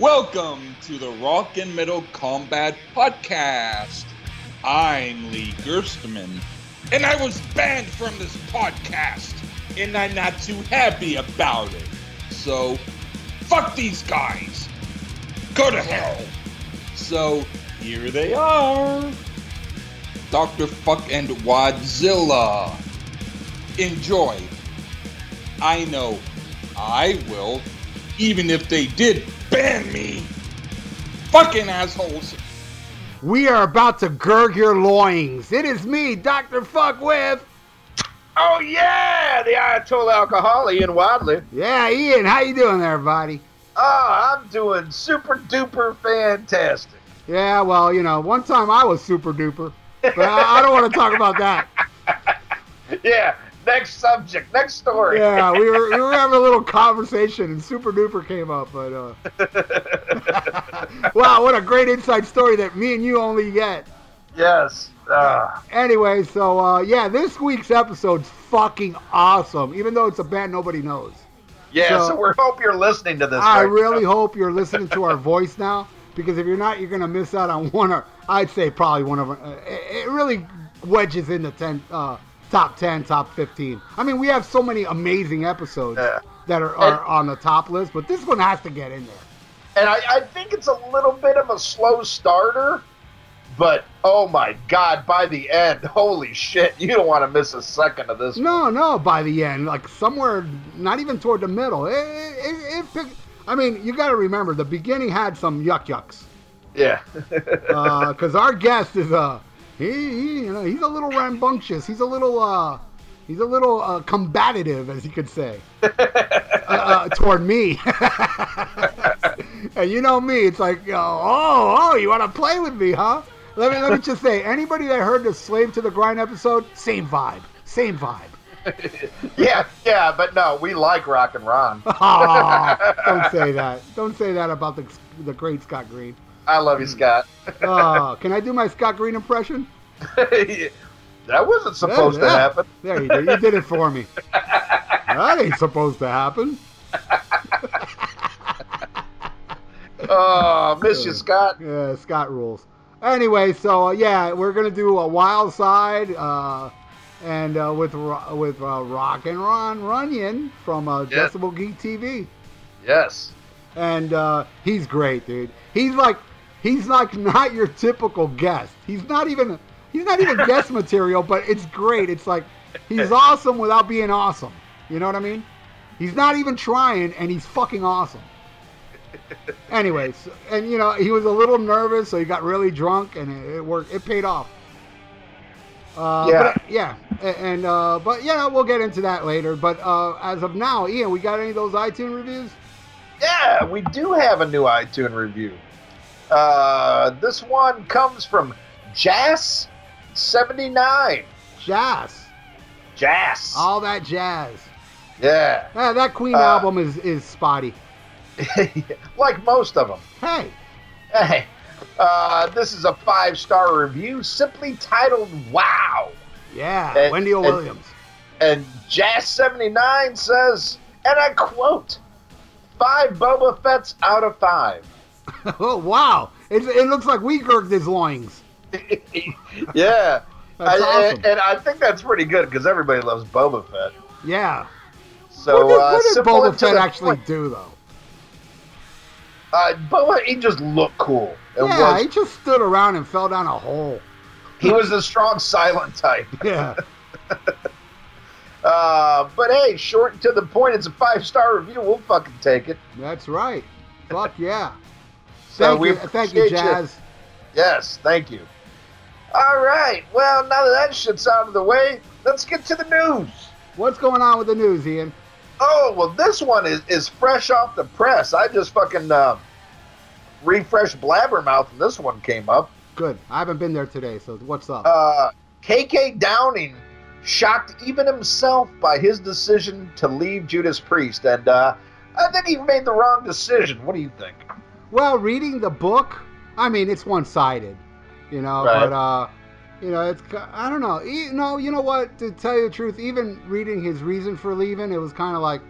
Welcome to the Rock and Metal Combat Podcast. I'm Lee Gerstman, and I was banned from this podcast, and I'm not too happy about it. So, fuck these guys. Go to hell. So, here they are. Dr. Fuck and Wadzilla. Enjoy. I know I will, even if they did ban me. Fucking assholes. We are about to gird your loins. It is me, Dr. Fuck with... Oh, yeah! The Ayatollah Alcohol, Ian Wadley. Yeah, Ian, how you doing there, buddy? Oh, I'm doing super-duper fantastic. Yeah, well, you know, one time I was super-duper, but I don't want to talk about that. Yeah, next subject, next story. Yeah, we were having a little conversation, and super-duper came up, but... Wow, what a great inside story that me and you only get. Yes. Anyway, so, yeah, this week's episode's fucking awesome, even though it's a band nobody knows. Yeah, so we hope you're listening to this. I really hope you're listening to our voice now, because if you're not, you're going to miss out on one or, I'd say probably one of it really wedges in the top 10, top 15. I mean, we have so many amazing episodes that are on the top list, but this one has to get in there. And I think it's a little bit of a slow starter. But, oh my God, by the end, holy shit, you don't want to miss a second of this. No, by the end, like somewhere, not even toward the middle. I mean, you got to remember, the beginning had some yuck-yucks. Yeah. Because our guest is, he's a little rambunctious. He's a little combative, as you could say, toward me. And you know me, it's like, oh, you want to play with me, huh? Let me just say, anybody that heard the Slave to the Grind episode, same vibe. yeah, but no, we like Rock and Ron. Oh, don't say that. Don't say that about the great Scott Green. I love you, Scott. Can I do my Scott Green impression? That wasn't supposed to happen. There you go. You did it for me. That ain't supposed to happen. Oh, miss you, Scott. Yeah, Scott rules. Anyway, so, yeah, we're going to do a Wildside and with Rockin' Ron Runyon from Decibel Geek TV. Yes. And he's great, dude. He's like not your typical guest. He's not even guest material, but it's great. It's like he's awesome without being awesome. You know what I mean? He's not even trying, and he's fucking awesome. Anyways, and you know, he was a little nervous, so he got really drunk, and it worked. It paid off. But we'll get into that later. But as of now, Ian, we got any of those iTunes reviews? Yeah, we do have a new iTunes review. This one comes from Jazz79. Jazz. All that jazz. Yeah. That Queen album is spotty. Like most of them. Hey. This is a 5-star review simply titled, Wow. Yeah, and Wendy O. Williams. And Jazz79 says, and I quote, 5 Boba Fett's out of 5. Oh, wow. It looks like we girked his loins. Yeah. Awesome. And I think that's pretty good, because everybody loves Boba Fett. Yeah. So, what did Boba Fett actually do, though? Boba, he just looked cool. He just stood around and fell down a hole. He was the strong, silent type. Yeah. But hey, short and to the point, it's a 5-star review. We'll fucking take it. That's right. Fuck yeah. Thank you, Jazz. Yes, thank you. All right. Well, now that shit's out of the way, let's get to the news. What's going on with the news, Ian? Oh, well, this one is fresh off the press. I just fucking refreshed Blabbermouth, and this one came up. Good. I haven't been there today, so what's up? K.K. Downing shocked even himself by his decision to leave Judas Priest, and I think he made the wrong decision. What do you think? Well, reading the book, I mean, it's one-sided. You know, right. But, you know, it's, I don't know. No, you know what? To tell you the truth, even reading his reason for leaving, it was kind of like,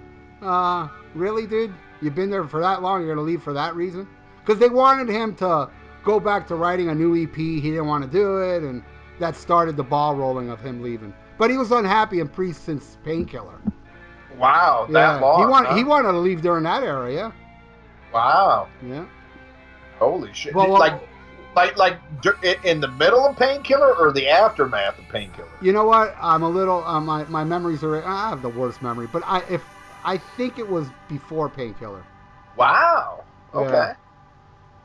really, dude? You've been there for that long, you're going to leave for that reason? because they wanted him to go back to writing a new EP. He didn't want to do it, and that started the ball rolling of him leaving. But he was unhappy in Priest since Painkiller. Wow, yeah. That long. He wanted to leave during that area. Wow. Yeah. Holy shit! Well, like in the middle of Painkiller or the aftermath of Painkiller? You know what? I'm a little. My memories are. I have the worst memory, but I think it was before Painkiller. Wow. Okay. Yeah.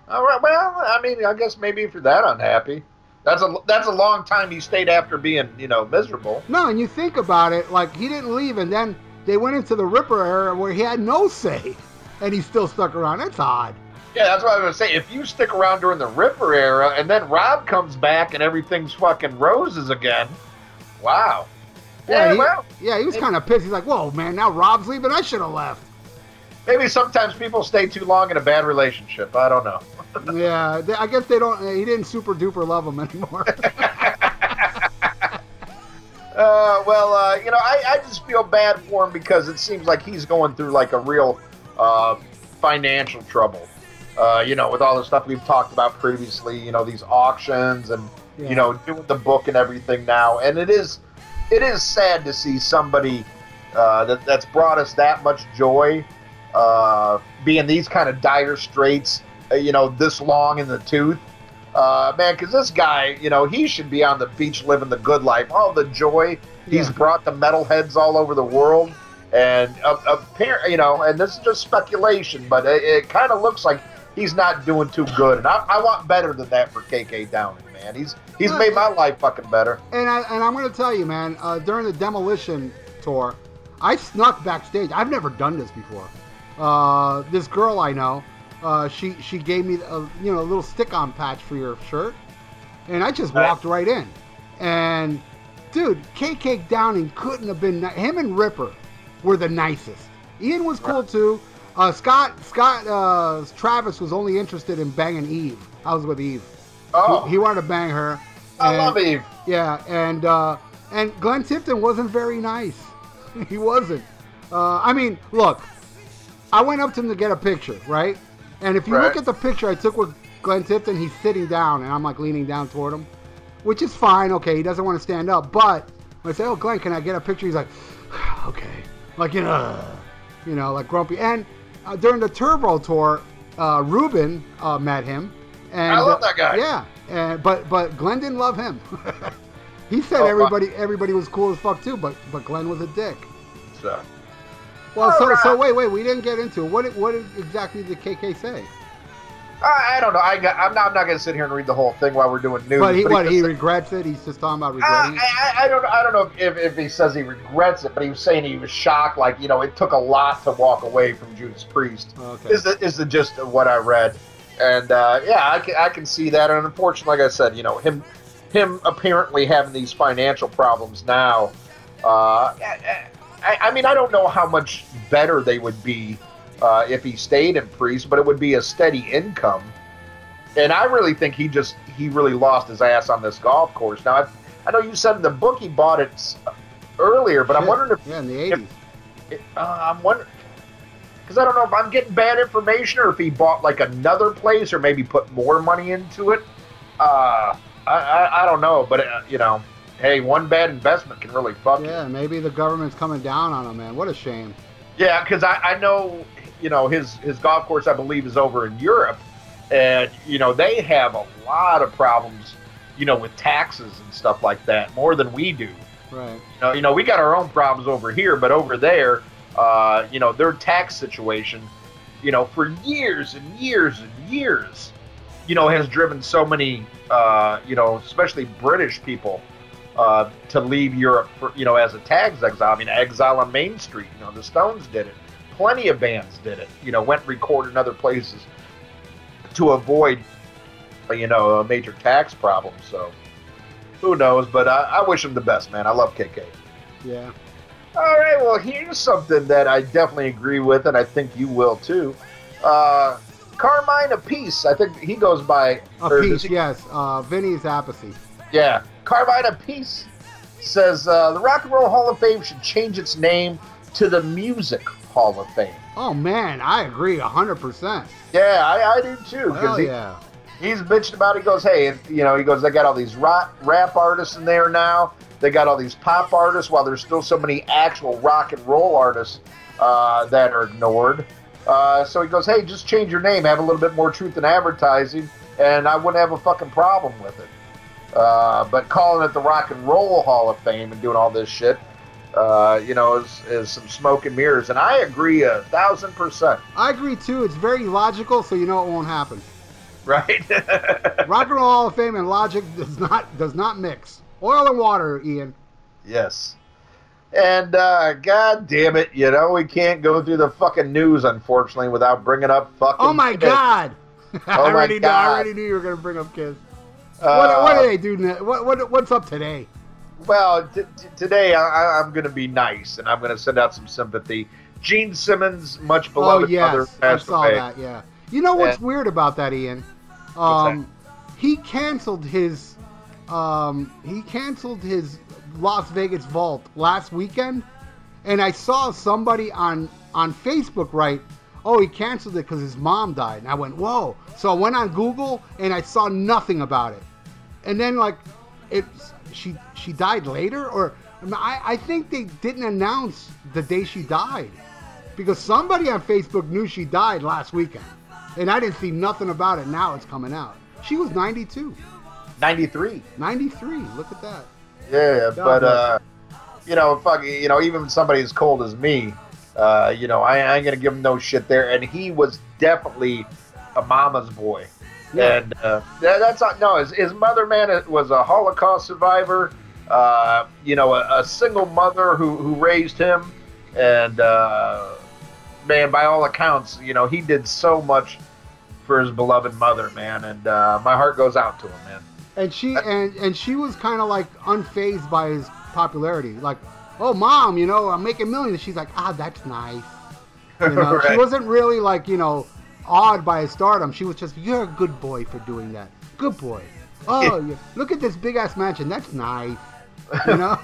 All right. Well, I mean, I guess maybe if you're that unhappy, that's a long time he stayed after being, you know, miserable. No, and you think about it, like he didn't leave, and then they went into the Ripper era where he had no say, and he still stuck around. That's odd. Yeah, that's what I was gonna say. If you stick around during the Ripper era, and then Rob comes back, and everything's fucking roses again. Wow. Yeah, he was kind of pissed. He's like, "Whoa, man! Now Rob's leaving. I should have left." Maybe sometimes people stay too long in a bad relationship. I don't know. Yeah, I guess they don't. He didn't super duper love him anymore. You know, I just feel bad for him because it seems like he's going through like a real financial trouble. You know, with all the stuff we've talked about previously. You know, these auctions and you know, doing the book and everything now, and it is sad to see somebody that's brought us that much joy. Be in these kind of dire straits, you know, this long in the tooth. Man, because this guy, you know, he should be on the beach living the good life. All the joy he's brought to metalheads all over the world. And, you know, and this is just speculation, but it kind of looks like he's not doing too good. And I want better than that for K.K. Downing, man. He's made my life fucking better. And I'm going to tell you, man, during the Demolition tour, I snuck backstage. I've never done this before. This girl I know, she gave me a little stick-on patch for your shirt, and I just walked right in. And dude, K.K. Downing couldn't have been him and Ripper were the nicest. Ian was cool too. Scott Travis was only interested in banging Eve. I was with Eve. Oh, he wanted to bang her. I love Eve. Yeah, and Glenn Tipton wasn't very nice. He wasn't. I mean, look. I went up to him to get a picture, right? And if you look at the picture I took with Glenn Tipton, he's sitting down, and I'm like leaning down toward him, which is fine. Okay, he doesn't want to stand up, but when I say, "Oh, Glenn, can I get a picture?" He's like, "Okay," like you know, like grumpy. And during the Turbo tour, Ruben met him, and I love that guy. Yeah, but Glenn didn't love him. He said everybody was cool as fuck too, but Glenn was a dick. So. Well, wait, we didn't get into it. What exactly did KK say? I don't know. I'm not going to sit here and read the whole thing while we're doing news. But he regrets it? He's just talking about regretting it? I don't know if he says he regrets it, but he was saying he was shocked. Like, you know, it took a lot to walk away from Judas Priest. Okay. Is the gist of what I read. And, I can see that. And unfortunately, like I said, you know, him apparently having these financial problems now. I mean, I don't know how much better they would be if he stayed in Priest, but it would be a steady income. And I really think he really lost his ass on this golf course. Now, I know you said in the book he bought it earlier, but I'm wondering if in the 80s. I'm wondering because I don't know if I'm getting bad information or if he bought like another place or maybe put more money into it. I don't know, but you know. Hey, one bad investment can really fuck you. Yeah, maybe the government's coming down on him, man. What a shame. Yeah, because I know, you know, his golf course, I believe, is over in Europe. And, you know, they have a lot of problems, you know, with taxes and stuff like that, more than we do. Right. You know we got our own problems over here, but over there, you know, their tax situation, you know, for years and years and years, you know, has driven so many, you know, especially British people, to leave Europe, for, you know, as a tax exile. I mean, Exile on Main Street. You know, the Stones did it. Plenty of bands did it. You know, went and recorded in other places to avoid, you know, a major tax problem. So, who knows? But I wish him the best, man. I love KK. Yeah. All right. Well, here's something that I definitely agree with, and I think you will too. Carmine Appice. I think he goes by Appice. Yes. Vinny's Appice. Yeah. Carmine Appice says the Rock and Roll Hall of Fame should change its name to the Music Hall of Fame. Oh, man, I agree 100%. Yeah, I do, too. Hell yeah. He's bitched about it. He goes, hey, you know, he goes, they got all these rap artists in there now. They got all these pop artists, while there's still so many actual rock and roll artists that are ignored. So he goes, hey, just change your name. Have a little bit more truth in advertising, and I wouldn't have a fucking problem with it. But calling it the Rock and Roll Hall of Fame and doing all this shit, you know, is some smoke and mirrors. And I agree 1,000%. I agree, too. It's very logical, so you know it won't happen. Right? Rock and Roll Hall of Fame and logic does not mix. Oil and water, Ian. Yes. And, God damn it, you know, we can't go through the fucking news, unfortunately, without bringing up fucking... Oh, my kids. God! Oh, I already knew you were going to bring up kids. What do they do now? What's up today? Well, today I'm going to be nice, and I'm going to send out some sympathy. Gene Simmons, much beloved mother. Oh, yes, I saw that, yeah. You know what's weird about that, Ian? He canceled his... he canceled his Las Vegas Vault last weekend, and I saw somebody on Facebook write, oh, he canceled it because his mom died. And I went, whoa. So I went on Google, and I saw nothing about it. And then, like, she died later? Or I think they didn't announce the day she died, because somebody on Facebook knew she died last weekend, and I didn't see nothing about it. Now it's coming out. She was 92. 93. 93. Look at that. Yeah, but, you know, fucking, you know, even somebody as cold as me, you know, I ain't going to give him no shit there. And he was definitely a mama's boy. Yeah. And that's not, no, his mother, man, was a Holocaust survivor, you know, a single mother who raised him. And, man, by all accounts, you know, he did so much for his beloved mother, man. And my heart goes out to him, man. And she was kind of like unfazed by his popularity. Like, oh, mom, you know, I'm making millions. She's like, ah, that's nice. You know? Right. She wasn't really like, you know, awed by his stardom. She was just, you're a good boy for doing that. Good boy. Oh, yeah. Look at this big ass mansion. That's nice. You know?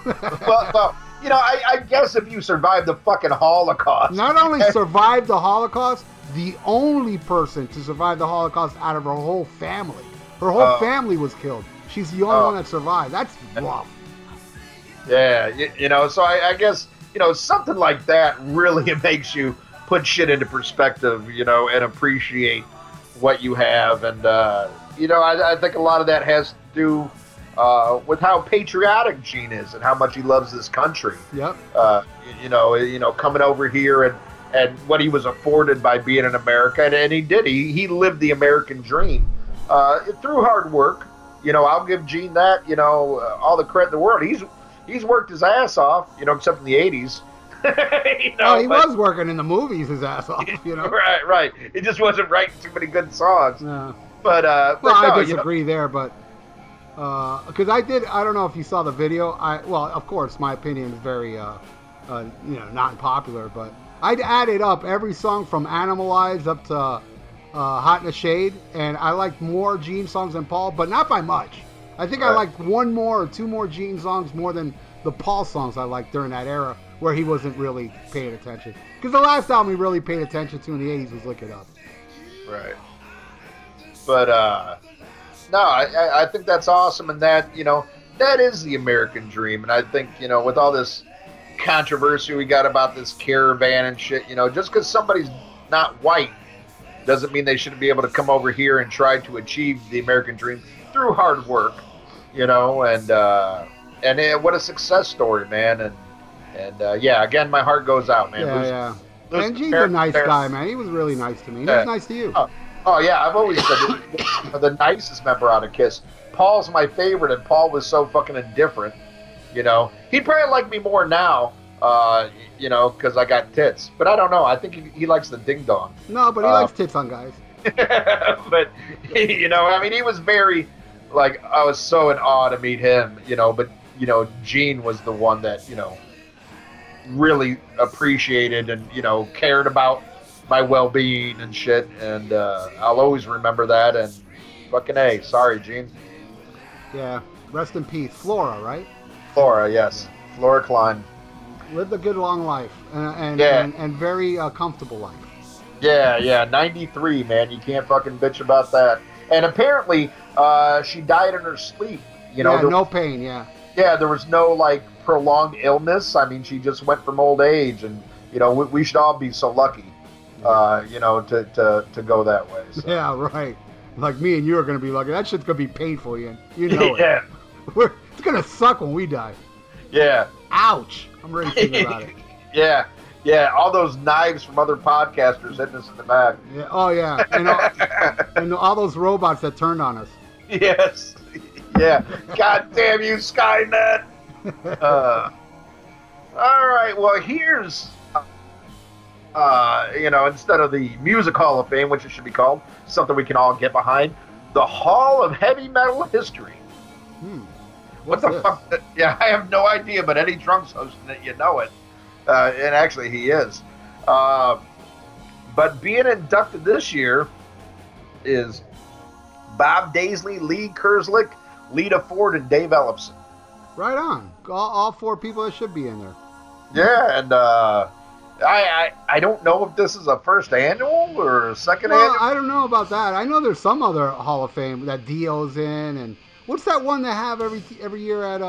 well, you know, I guess if you survived the fucking Holocaust. Not only survived the Holocaust, the only person to survive the Holocaust out of her whole family. Her whole family was killed. She's the only one that survived. That's rough. Yeah, you know, so I guess, you know, something like that really makes you put shit into perspective, you know, and appreciate what you have. And, you know, I think a lot of that has to do with how patriotic Gene is and how much he loves this country. Yep. You know, coming over here and what he was afforded by being in America. And he did. He lived the American dream. Through hard work, you know, I'll give Gene that, you know, all the credit in the world. He's worked his ass off, you know, except in the 80s. You know, he was working in the movies his ass off, you know. Right. He just wasn't writing too many good songs. No. But, I disagree, you know, there, but, because I don't know if you saw the video. Well, of course, my opinion is very, you know, not popular, but I'd added up every song from Animal Eyes up to... Hot in the Shade, and I liked more Gene songs than Paul, but not by much. I think I liked one more or two more Gene songs more than the Paul songs I liked during that era where he wasn't really paying attention. Because the last album he really paid attention to in the 80s was Lick It Up. Right. But, no, I think that's awesome, and that, you know, that is the American dream, and I think, you know, with all this controversy we got about this caravan and shit, you know, just because somebody's not white doesn't mean they shouldn't be able to come over here and try to achieve the American dream through hard work, you know, and what a success story, man. And yeah, again, my heart goes out, man. Yeah. And Gene's a nice guy, man. He was really nice to me. He was nice to you. Oh, yeah, I've always said the nicest member on a KISS. Paul's my favorite, and Paul was so fucking indifferent, you know. He'd probably like me more now. You know, because I got tits. But I don't know. I think he likes the ding-dong. No, but he likes tits on guys. But, you know, I mean, he was very, like, I was so in awe to meet him, you know. But, you know, Gene was the one that, you know, really appreciated and, you know, cared about my well-being and shit. And I'll always remember that. And fucking A. Sorry, Gene. Yeah. Rest in peace. Flora, right? Flora, yes. Flora Klein. lived a good long life and very comfortable life. Yeah, yeah, 93, man. You can't fucking bitch about that. And apparently, she died in her sleep. You know, yeah, no pain. Yeah. Yeah, there was no like prolonged illness. I mean, she just went from old age, and you know, we should all be so lucky, you know, to go that way. So. Yeah, right. Like me and you are gonna be lucky. That shit's gonna be painful, Ian. You know yeah. it. Yeah. It's gonna suck when we die. Yeah. Ouch. I'm really thinking about it. Yeah. Yeah, all those knives from other podcasters hitting us in the back. Yeah. Oh, yeah. And all, and all those robots that turned on us. Yes. Yeah. God damn you, Skynet. All right. Well, here's, you know, instead of the Music Hall of Fame, which it should be called, something we can all get behind, the Hall of Heavy Metal History. Hmm. What the fuck? Yeah, I have no idea, but any drunk's hosting it, you know it. And actually, he is. But being inducted this year is Bob Daisley, Lee Gerstman, Lita Ford, and Dave Ellison. Right on. All four people that should be in there. Yeah, and I don't know if this is a first annual or a second annual. I don't know about that. I know there's some other Hall of Fame that Dio's in. And what's that one they have every year at...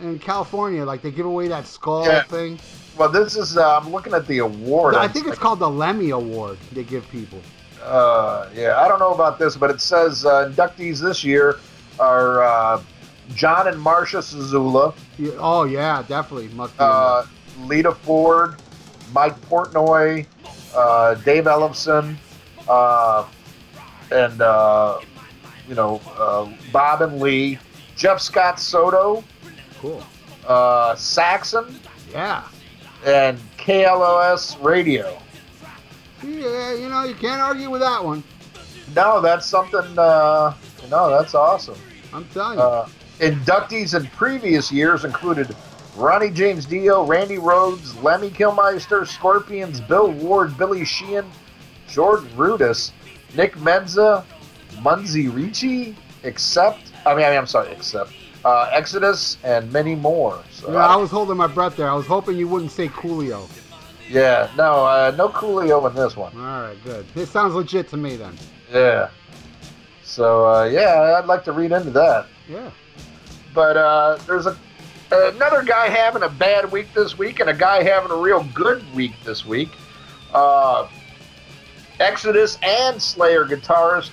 in California, like they give away that skull thing. Well, this is, I'm looking at the award. I think it's called the Lemmy Award they give people. Yeah, I don't know about this, but it says inductees this year are John and Marcia Sezula. Yeah, oh, yeah, definitely. Must be Lita Ford, Mike Portnoy, Dave Ellison, and, you know, Bob and Lee, Jeff Scott Soto. Cool. Saxon. Yeah. And KLOS Radio. Yeah, you know, you can't argue with that one. No, that's something, no, that's awesome. I'm telling you. Inductees in previous years included Ronnie James Dio, Randy Rhoads, Lemmy Kilmister, Scorpions, Bill Ward, Billy Sheehan, Jordan Rudess, Nick Menza, Munzie Ricci, except Exodus, and many more. So, yeah, I was holding my breath there. I was hoping you wouldn't say Coolio. Yeah, no, no Coolio in this one. All right, good. This sounds legit to me then. Yeah. So, yeah, I'd like to read into that. Yeah. But there's another guy having a bad week this week and a guy having a real good week this week. Exodus and Slayer guitarist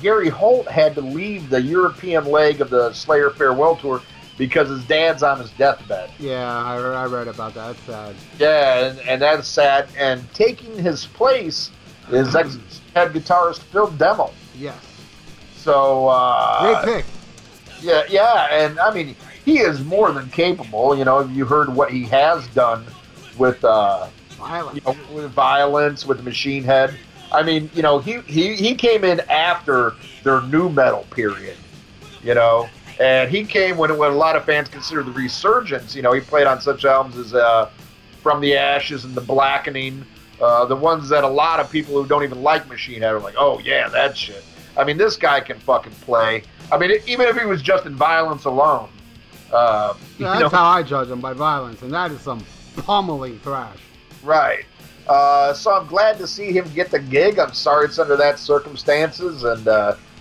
Gary Holt had to leave the European leg of the Slayer farewell tour because his dad's on his deathbed. Yeah, I read about that. That's sad. Yeah, and that's sad. And taking his place is ex-head guitarist Phil Demmel. Yes. So, great pick. Yeah, yeah, and I mean, he is more than capable. You know, you heard what he has done with Violence. You know, with Violence, with Machine Head. I mean, you know, he came in after their new metal period, you know, and he came when a lot of fans consider the resurgence. You know, he played on such albums as From the Ashes and The Blackening, the ones that a lot of people who don't even like Machine Head are like, oh, yeah, that shit. I mean, this guy can fucking play. I mean, even if he was just in Violence alone. Yeah, that's how I judge him, by Violence, and that is some pummeling thrash. Right. So I'm glad to see him get the gig. I'm sorry it's under that circumstances. And,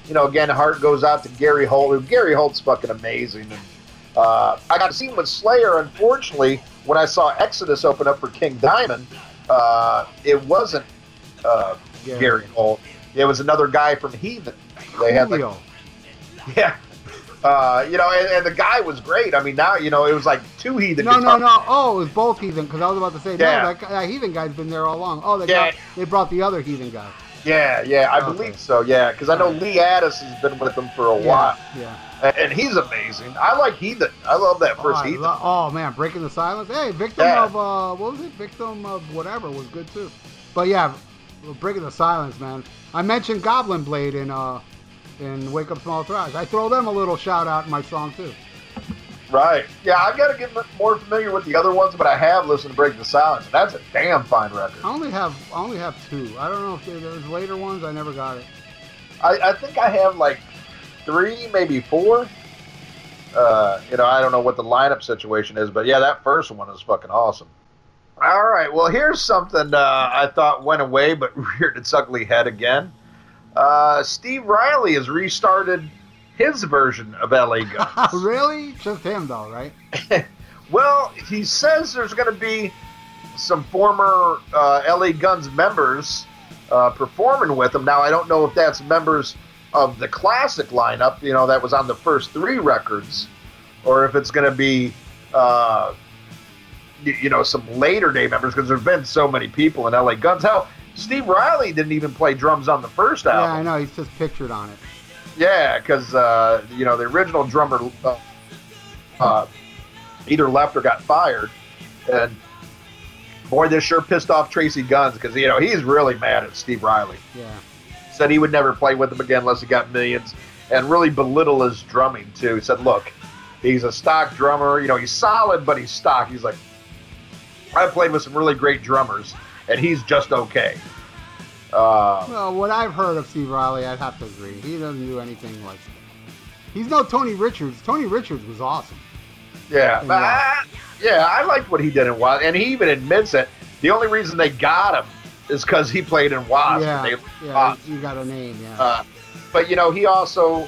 you know, again, heart goes out to Gary Holt. Gary Holt's fucking amazing. And, I got to see him with Slayer, unfortunately, when I saw Exodus open up for King Diamond. It wasn't Gary Holt. It was another guy from Heathen. They had like, yeah. You know, and the guy was great. I mean, now, you know, it was like two Heathen. No. Oh, it was both Heathen, because I was about to say, no, that Heathen guy's been there all along. Oh, they brought the other Heathen guy. Yeah, I believe so, yeah, because I know Lee Addis has been with them for a while. Yeah. And he's amazing. I like Heathen. I love that first Heathen. Oh, man, Breaking the Silence. Hey, Victim of, what was it? Victim of whatever was good, too. But, yeah, Breaking the Silence, man. I mentioned Goblin Blade in Wake Up Small Thrash. I throw them a little shout out in my song too. Right. Yeah, I've got to get more familiar with the other ones, but I have listened to Break the Silence, and that's a damn fine record. I only have two. I don't know if there's later ones. I never got it. I think I have like three, maybe four. you know, I don't know what the lineup situation is, but yeah, that first one is fucking awesome. All right, well, here's something I thought went away but reared its ugly head again. Steve Riley has restarted his version of LA Guns. Really? Just him, though, right? Well, he says there's going to be some former LA Guns members performing with him. Now, I don't know if that's members of the classic lineup, you know, that was on the first three records, or if it's going to be, you know, some later day members, because there have been so many people in LA Guns. Hell, Steve Riley didn't even play drums on the first album. Yeah, I know. He's just pictured on it. Yeah, because, you know, the original drummer either left or got fired. And boy, this sure pissed off Tracy Guns, because, you know, he's really mad at Steve Riley. Yeah. Said he would never play with him again unless he got millions, and really belittle his drumming, too. He said, look, he's a stock drummer. You know, he's solid, but he's stock. He's like, I played with some really great drummers, and he's just okay. Well, what I've heard of Steve Riley, I'd have to agree. He doesn't do anything like that. He's no Tony Richards. Tony Richards was awesome. Yeah. I liked what he did in WASP, and he even admits it. The only reason they got him is because he played in WASP. Yeah, you got a name, yeah. But, you know, he also,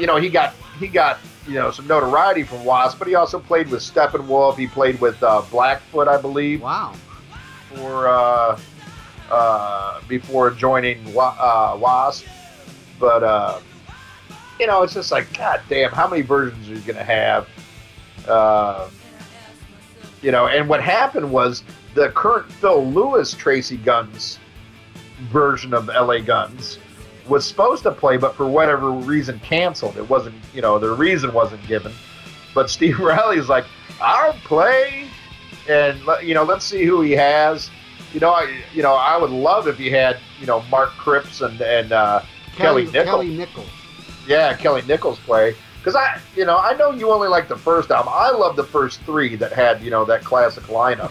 you know, he got you know, some notoriety from WASP, but he also played with Steppenwolf. He played with Blackfoot, I believe. Wow. For, before joining WASP. But, you know, it's just like, God damn, how many versions are you going to have? You know, and what happened was the current Phil Lewis Tracy Guns version of LA Guns was supposed to play, but for whatever reason canceled. It wasn't, you know, the reason wasn't given. But Steve Riley was like, I'll play, and, you know, let's see who he has. You know, I would love if you had, you know, Mark Cripps and Kelly Nickels. Yeah, Kelly Nickels play. Because I know you only like the first album. I love the first three that had, you know, that classic lineup.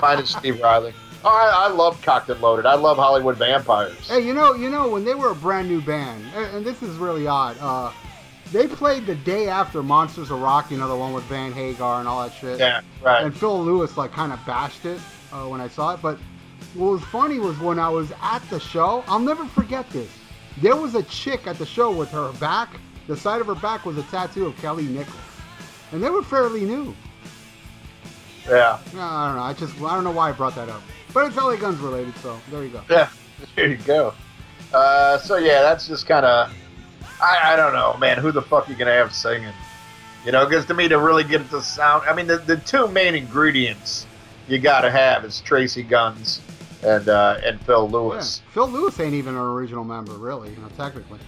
Minus Steve Riley. Oh, I love Cocked and Loaded. I love Hollywood Vampires. Hey, you know, when they were a brand new band, and this is really odd, they played the day after Monsters of Rock, you know, the one with Van Hagar and all that shit. Yeah, right. And Phil Lewis, like, kind of bashed it. When I saw it. But what was funny was when I was at the show, I'll never forget this. There was a chick at the show with her back, the side of her back was a tattoo of Kelly Nickels. And they were fairly new. Yeah. I don't know. I don't know why I brought that up. But it's LA Guns related, so there you go. Yeah, there you go. So yeah, that's just kind of, I don't know, man, who the fuck are you going to have singing? You know, because to me, to really get it to sound, I mean, the two main ingredients you gotta have is Tracy Guns and Phil Lewis. Yeah. Phil Lewis ain't even an original member, really, you know, technically.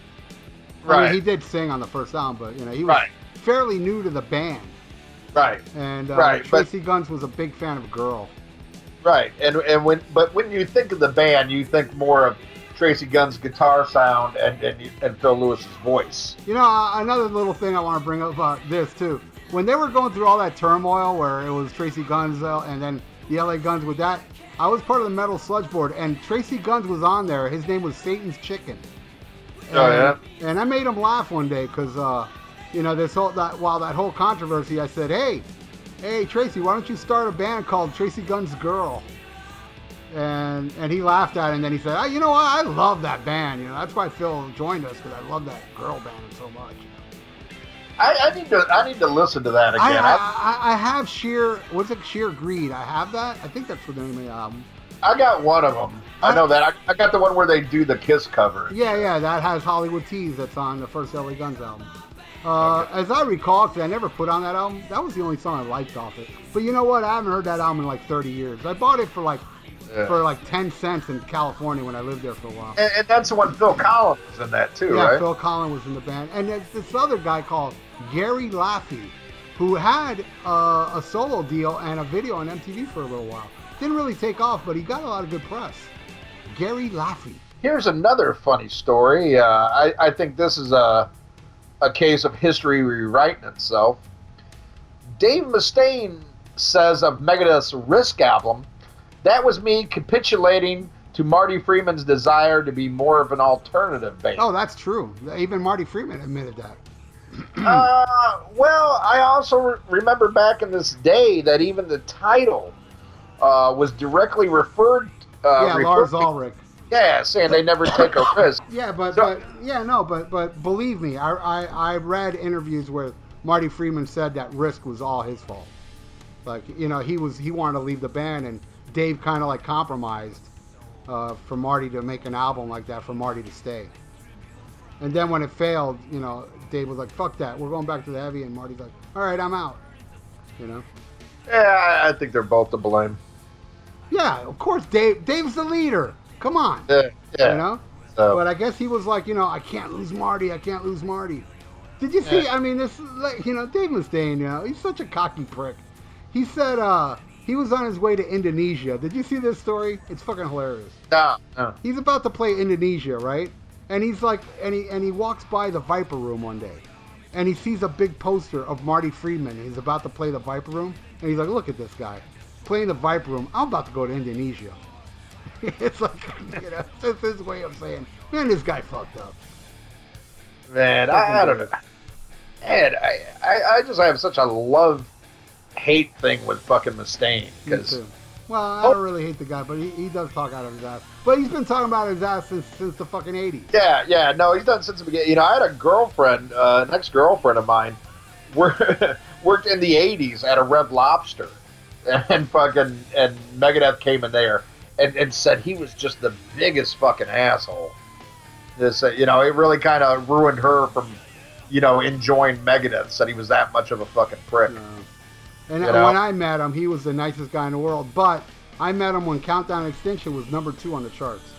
Right. I mean, he did sing on the first album, but you know, he was fairly new to the band. Right. And Tracy Guns was a big fan of Girl. Right. But when you think of the band, you think more of Tracy Guns' guitar sound and Phil Lewis's voice. You know, another little thing I want to bring up about this too. When they were going through all that turmoil where it was Tracy Guns and then the LA Guns with that, I was part of the Metal Sludge Board, and Tracy Guns was on there. His name was Satan's Chicken. And, oh, yeah? And I made him laugh one day because, you know, that whole controversy, I said, hey, Tracy, why don't you start a band called Tracy Guns Girl? And he laughed at it, and then he said, oh, you know what, I love that band. You know, that's why Phil joined us, because I love that girl band so much. I need to listen to that again. I have Sheer Greed. I have that. I think that's the name of the album. I got one of them. I know that. I got the one where they do the Kiss cover. Yeah, that has Hollywood Tease. That's on the first LA Guns album. Okay. As I recall, because I never put on that album, that was the only song I liked off it. But you know what? I haven't heard that album in like 30 years. I bought it for like 10 cents in California when I lived there for a while. And that's the one Phil Collins was in that too, right? Yeah, Phil Collins was in the band. And there's this other guy called Gary Laffey, who had a solo deal and a video on MTV for a little while. Didn't really take off, but he got a lot of good press. Gary Laffey. Here's another funny story. I think this is a case of history rewriting itself. Dave Mustaine says of Megadeth's Risk album, that was me capitulating to Marty Friedman's desire to be more of an alternative band. Oh, that's true. Even Marty Friedman admitted that. Well, I also remember back in this day that even the title was directly referred to. Yeah, Lars Ulrich. Yeah, saying they never take a risk. Yeah, but believe me, I read interviews where Marty Friedman said that Risk was all his fault. Like, you know, he wanted to leave the band, and Dave kind of like compromised for Marty to make an album like that, for Marty to stay. And then when it failed, you know, Dave was like, "Fuck that, we're going back to the heavy," and Marty's like, "All right, I'm out." You know? Yeah, I think they're both to blame. Yeah, of course, Dave's the leader. Come on. Yeah. You know? So. But I guess he was like, you know, I can't lose Marty. Did you see? I mean, this, like, you know, Dave Mustaine, you know, he's such a cocky prick. He said he was on his way to Indonesia. Did you see this story? It's fucking hilarious. No. He's about to play Indonesia, right? And he's like, and he walks by the Viper Room one day, and he sees a big poster of Marty Friedman. He's about to play the Viper Room, and he's like, "Look at this guy playing the Viper Room. I'm about to go to Indonesia." It's like, you know, that's his way of saying, man, this guy fucked up. Man, I don't know. Man, I just have such a love-hate thing with fucking Mustaine. Cause, well, I don't really hate the guy, but he does talk out of his ass. But he's been talking about his ass since the fucking 80s. Yeah, no, he's done since the beginning. You know, I had a girlfriend, an ex-girlfriend of mine, worked in the 80s at a Red Lobster. And Megadeth came in there. And said he was just the biggest fucking asshole. This, you know, it really kind of ruined her from, you know, enjoying Megadeth. Said he was that much of a fucking prick. Yeah. And when I met him, he was the nicest guy in the world. But I met him when Countdown Extinction was number 2 on the charts.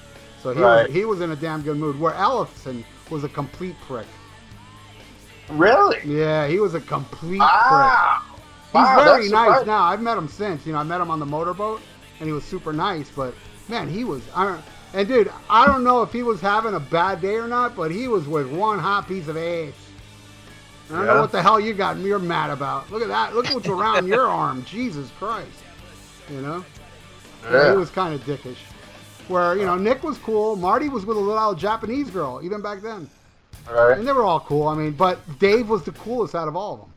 So he was in a damn good mood. Where Ellison was a complete prick. Really? Yeah, he was a complete prick. Wow, he's very nice now. I've met him since. You know, I met him on the motorboat. And he was super nice, but man, I don't know if he was having a bad day or not, but he was with one hot piece of ass. And I don't know what the hell you're mad about. Look at that. Look what's around your arm. Jesus Christ. You know? Yeah. He was kind of dickish. Where, you know, Nick was cool. Marty was with a little old Japanese girl, even back then. All right. And they were all cool. I mean, but Dave was the coolest out of all of them.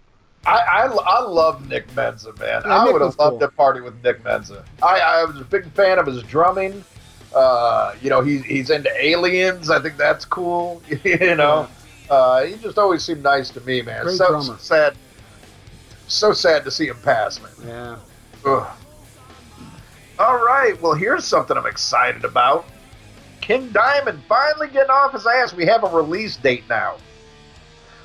I love Nick Menza, man. Yeah, I would have loved to party with Nick Menza. I was a big fan of his drumming. You know, he's into aliens. I think that's cool. You know, he just always seemed nice to me, man. Great drummer. So sad to see him pass, man. Yeah. Ugh. All right. Well, here's something I'm excited about. King Diamond finally getting off his ass. We have a release date now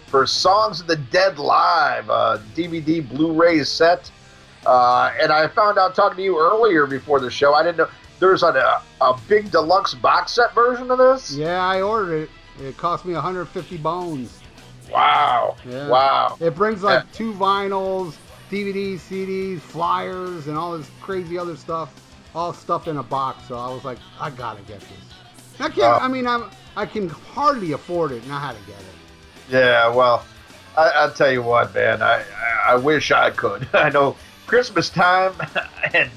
for Songs of the Dead Live, a DVD Blu-ray set. And I found out talking to you earlier before the show, I didn't know there's a big deluxe box set version of this. Yeah, I ordered it. It cost me 150 bones. Wow. Yeah. Wow. It brings like 2 vinyls, DVDs, CDs, flyers, and all this crazy other stuff, all stuffed in a box. So I was like, I gotta get this. And I can hardly afford it, and I had to get it. Yeah, well, I'll tell you what, man. I wish I could. I know Christmas time and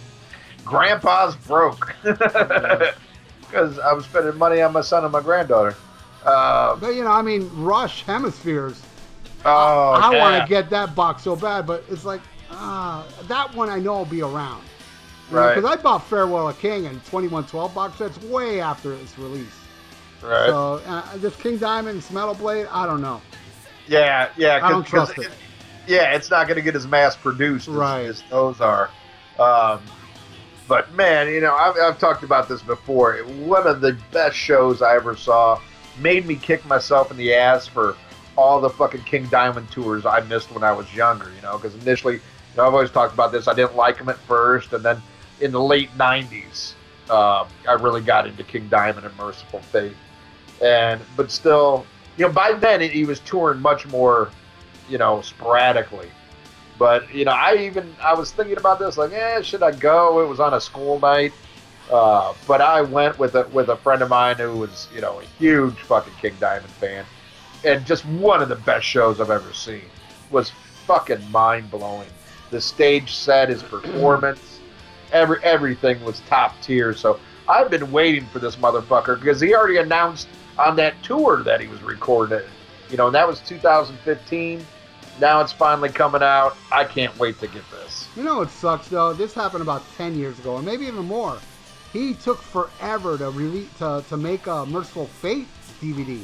Grandpa's broke because I was spending money on my son and my granddaughter. But you know, I mean, Rush Hemispheres. I want to get that box so bad, but it's like that one I know will be around, right? Because I bought Farewell of King and 2112 box sets way after its release. Right. So this King Diamond Metal Blade, I don't know. Yeah. I don't trust it. Yeah, it's not going to get as mass produced as those are. But man, you know, I've talked about this before. One of the best shows I ever saw, made me kick myself in the ass for all the fucking King Diamond tours I missed when I was younger. You know, because initially, you know, I've always talked about this. I didn't like them at first, and then in the late '90s, I really got into King Diamond and Merciful Fate. But still, you know, by then he was touring much more, you know, sporadically. But you know, I was thinking about this, like, should I go? It was on a school night, but I went with a friend of mine who was, you know, a huge fucking King Diamond fan, and just one of the best shows I've ever seen. Was fucking mind blowing. The stage set, his performance, everything was top tier. So I've been waiting for this motherfucker because he already announced on that tour that he was recording You know, that was 2015. Now it's finally coming out. I can't wait to get this. You know what sucks, though? This happened about 10 years ago, and maybe even more. He took forever to release, to make a Merciful Fate DVD.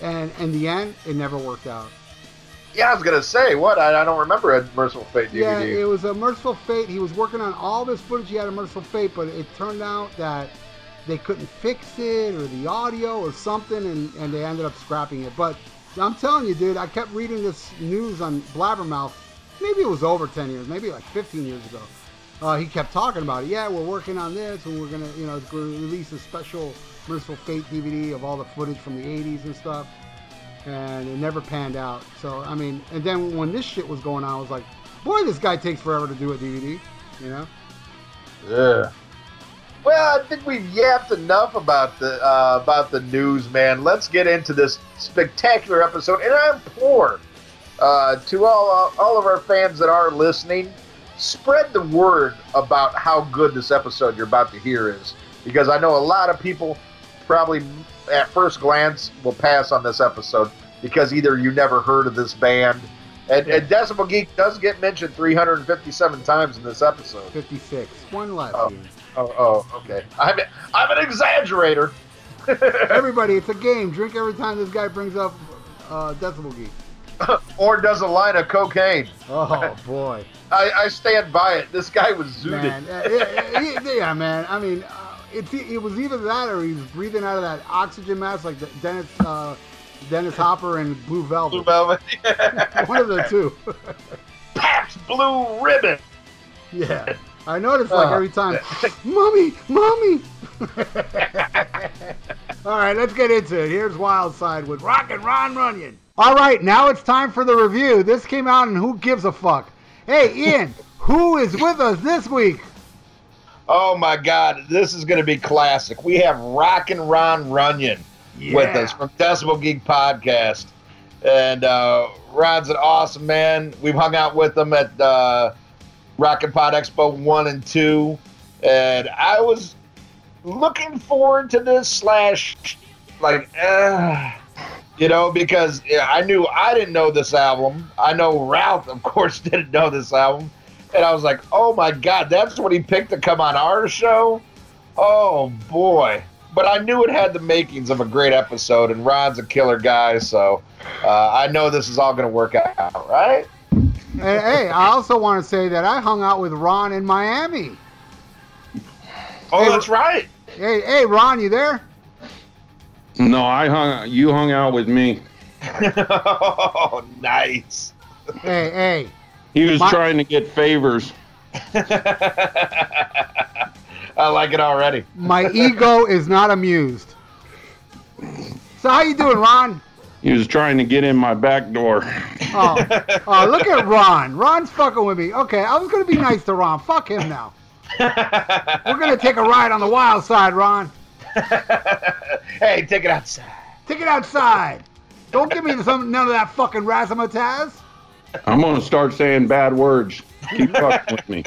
And in the end, it never worked out. Yeah, I was going to say, what? I don't remember a Merciful Fate DVD. Yeah, it was a Merciful Fate. He was working on all this footage he had of Merciful Fate, but it turned out that they couldn't fix it or the audio or something, and they ended up scrapping it. But I'm telling you, dude, I kept reading this news on Blabbermouth. Maybe it was over 10 years, maybe like 15 years ago. He kept talking about it. Yeah, we're working on this, and we're going to, you know, release a special Merciful Fate DVD of all the footage from the 80s and stuff. And it never panned out. So, I mean, and then when this shit was going on, I was like, boy, this guy takes forever to do a DVD, you know? Yeah. Well, I think we've yapped enough about the news, man. Let's get into this spectacular episode. And I implore to all of our fans that are listening, spread the word about how good this episode you're about to hear is. Because I know a lot of people probably at first glance will pass on this episode because either you never heard of this band. And Decibel Geek does get mentioned 357 times in this episode. 56. One left. Oh, okay. I'm an exaggerator. Everybody, it's a game. Drink every time this guy brings up Decibel Geek. Or does a line of cocaine. Oh, boy. I stand by it. This guy was zooted. Man, yeah, man. I mean, it was either that or he was breathing out of that oxygen mask like Dennis Hopper and Blue Velvet. Blue Velvet. Yeah. One of the two. Pabst Blue Ribbon. Yeah. I noticed like every time, Mommy, Mommy. All right, let's get into it. Here's Wildside with Rockin' Ron Runyon. All right, now it's time for the review. This came out and who gives a fuck? Hey, Ian, who is with us this week? Oh, my God. This is going to be classic. We have Rockin' Ron Runyon with us from Decibel Geek Podcast. And Ron's an awesome man. We've hung out with him at Rockin' Pod Expo 1 and 2. And I was looking forward to this you know, because I didn't know this album. I know Ralph, of course, didn't know this album. And I was like, oh, my God, that's what he picked to come on our show? Oh, boy. But I knew it had the makings of a great episode, and Ron's a killer guy, so I know this is all going to work out, right? Hey, I also want to say that I hung out with Ron in Miami. Oh, hey, that's right. Hey, Ron, you there? No, you hung out with me. Oh, nice. Hey. He was trying to get favors. I like it already. My ego is not amused. So how you doing, Ron? He was trying to get in my back door. Oh, look at Ron. Ron's fucking with me. Okay, I was going to be nice to Ron. Fuck him now. We're going to take a ride on the wild side, Ron. Hey, take it outside. Take it outside. Don't give me none of that fucking razzmatazz. I'm going to start saying bad words. Keep fucking with me.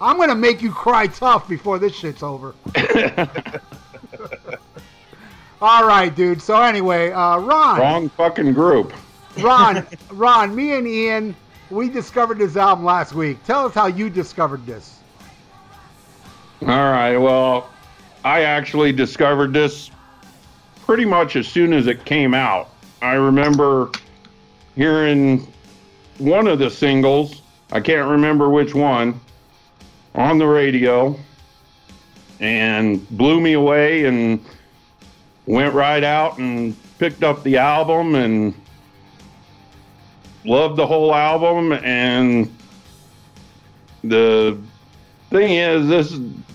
I'm going to make you cry tough before this shit's over. All right, dude. So anyway, Ron. Wrong fucking group. Ron, me and Ian, we discovered this album last week. Tell us how you discovered this. All right. Well, I actually discovered this pretty much as soon as it came out. I remember hearing one of the singles, I can't remember which one, on the radio, and blew me away and went right out and picked up the album and loved the whole album. And the thing is,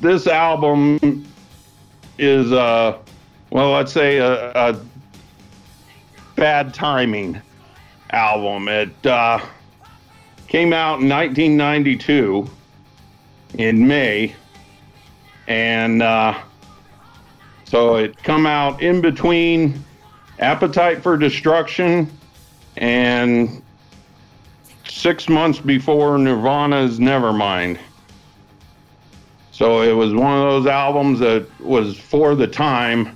this album is, let's say a bad timing album. It came out in 1992 in May, and so it come out in between Appetite for Destruction and 6 months before Nirvana's Nevermind. So it was one of those albums that was for the time,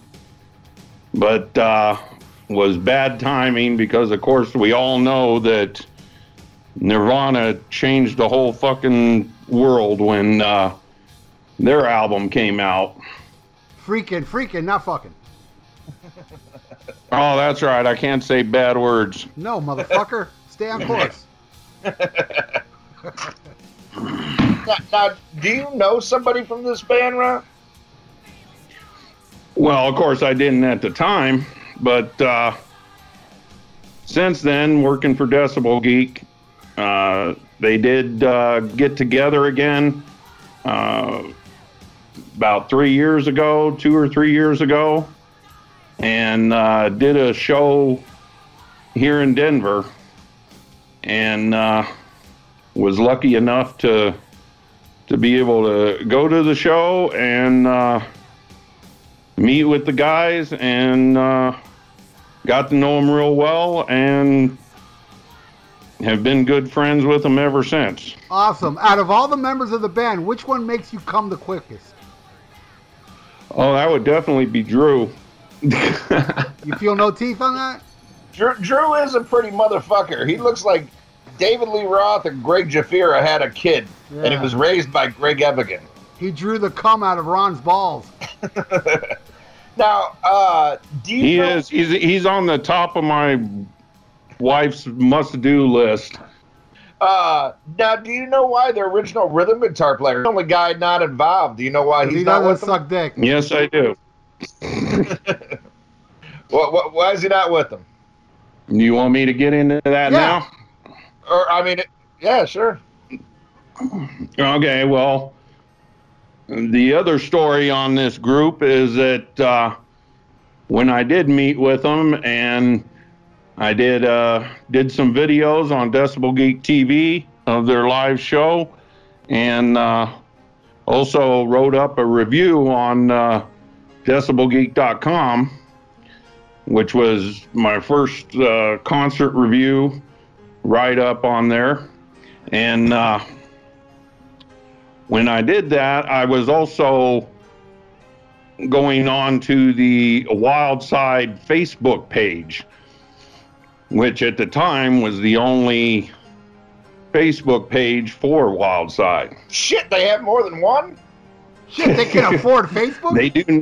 but was bad timing because, of course, we all know that Nirvana changed the whole fucking world when their album came out. Freaking, not fucking. Oh, that's right. I can't say bad words. No, motherfucker. Stay on course. Now, do you know somebody from this band, Ron? Well, of course, I didn't at the time. But since then, working for Decibel Geek, they did get together again about 3 years ago, 2 or 3 years ago, and did a show here in Denver, and was lucky enough to be able to go to the show and meet with the guys, and got to know them real well, and have been good friends with them ever since. Awesome. Out of all the members of the band, which one makes you come the quickest? Oh, that would definitely be Drew. You feel no teeth on that? Drew is a pretty motherfucker. He looks like David Lee Roth and Greg Jafira had a kid, and it was raised by Greg Evigan. He drew the cum out of Ron's balls. Now, he's on the top of my wife's must-do list. Now, do you know why the original rhythm guitar player is the only guy not involved? Do you know why he's not with them? He doesn't suck dick. Yes, I do. Why is he not with them? You want me to get into that now? Or, I mean, yeah, sure. Okay, well, the other story on this group is that when I did meet with them, and I did some videos on Decibel Geek TV of their live show, and also wrote up a review on DecibelGeek.com, which was my first concert review write-up on there. And when I did that, I was also going on to the Wildside Facebook page, which at the time was the only Facebook page for Wildside. Shit, they have more than one? Shit, they can afford Facebook? They do.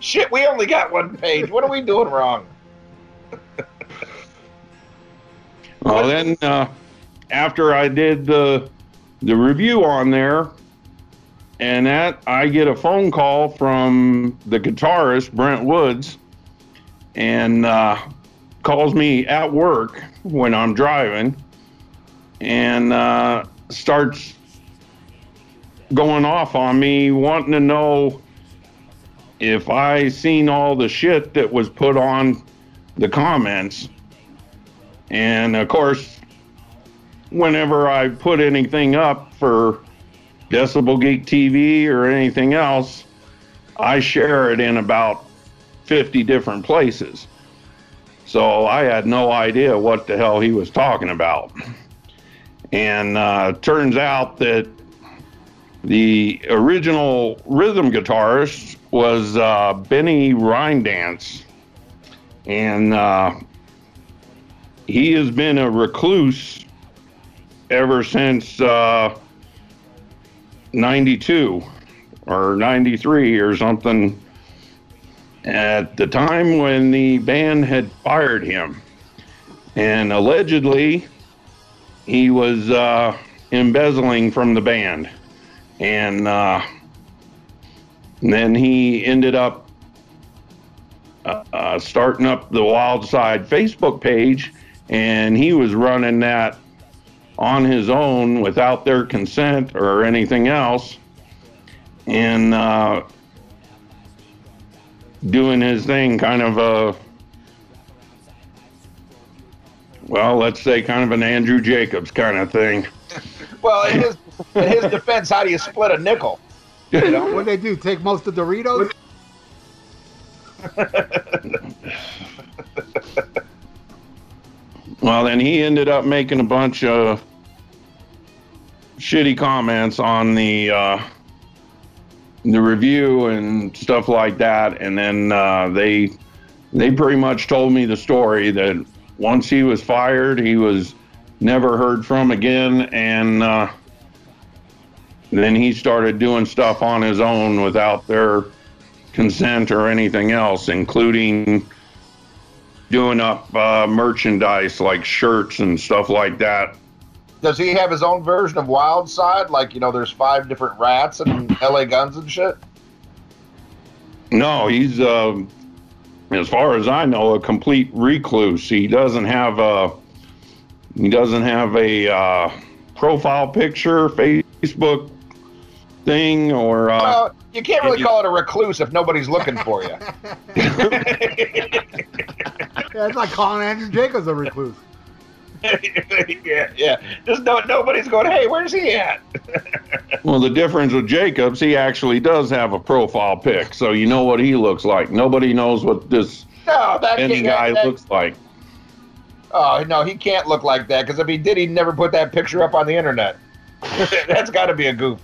Shit, we only got one page. What are we doing wrong? Well, then, after I did the review on there, and that, I get a phone call from the guitarist, Brent Woods, and calls me at work when I'm driving, and starts going off on me, wanting to know if I seen all the shit that was put on the comments. And of course, whenever I put anything up for Decibel Geek TV or anything else, I share it in about 50 different places. So I had no idea what the hell he was talking about. And turns out that the original rhythm guitarist was Benny Rindance, and he has been a recluse ever since 92 or 93 or something, at the time when the band had fired him. And allegedly, he was embezzling from the band. And then he ended up starting up the Wildside Facebook page, and he was running that on his own without their consent or anything else, and doing his thing, kind of a, well, let's say kind of an Andrew Jacobs kind of thing. Well, in his defense, how do you split a nickel? You know? What'd they do, take most of Doritos? Well, then he ended up making a bunch of shitty comments on the the review and stuff like that. And then they pretty much told me the story that once he was fired, he was never heard from again. And then he started doing stuff on his own without their consent or anything else, including doing up merchandise like shirts and stuff like that. Does he have his own version of Wildside? Like, you know, there's 5 different rats and LA Guns and shit? No, he's, as far as I know, a complete recluse. He doesn't have a, profile picture, Facebook thing, or... well, you can't really call it a recluse if nobody's looking for you. That's like calling Andrew Jacobs a recluse. Yeah, yeah. Just nobody's going, hey, where's he at? Well, the difference with Jacobs, he actually does have a profile pic, so you know what he looks like. Nobody knows what this looks like. Oh, no, he can't look like that, because if he did, he'd never put that picture up on the internet. That's got to be a goof.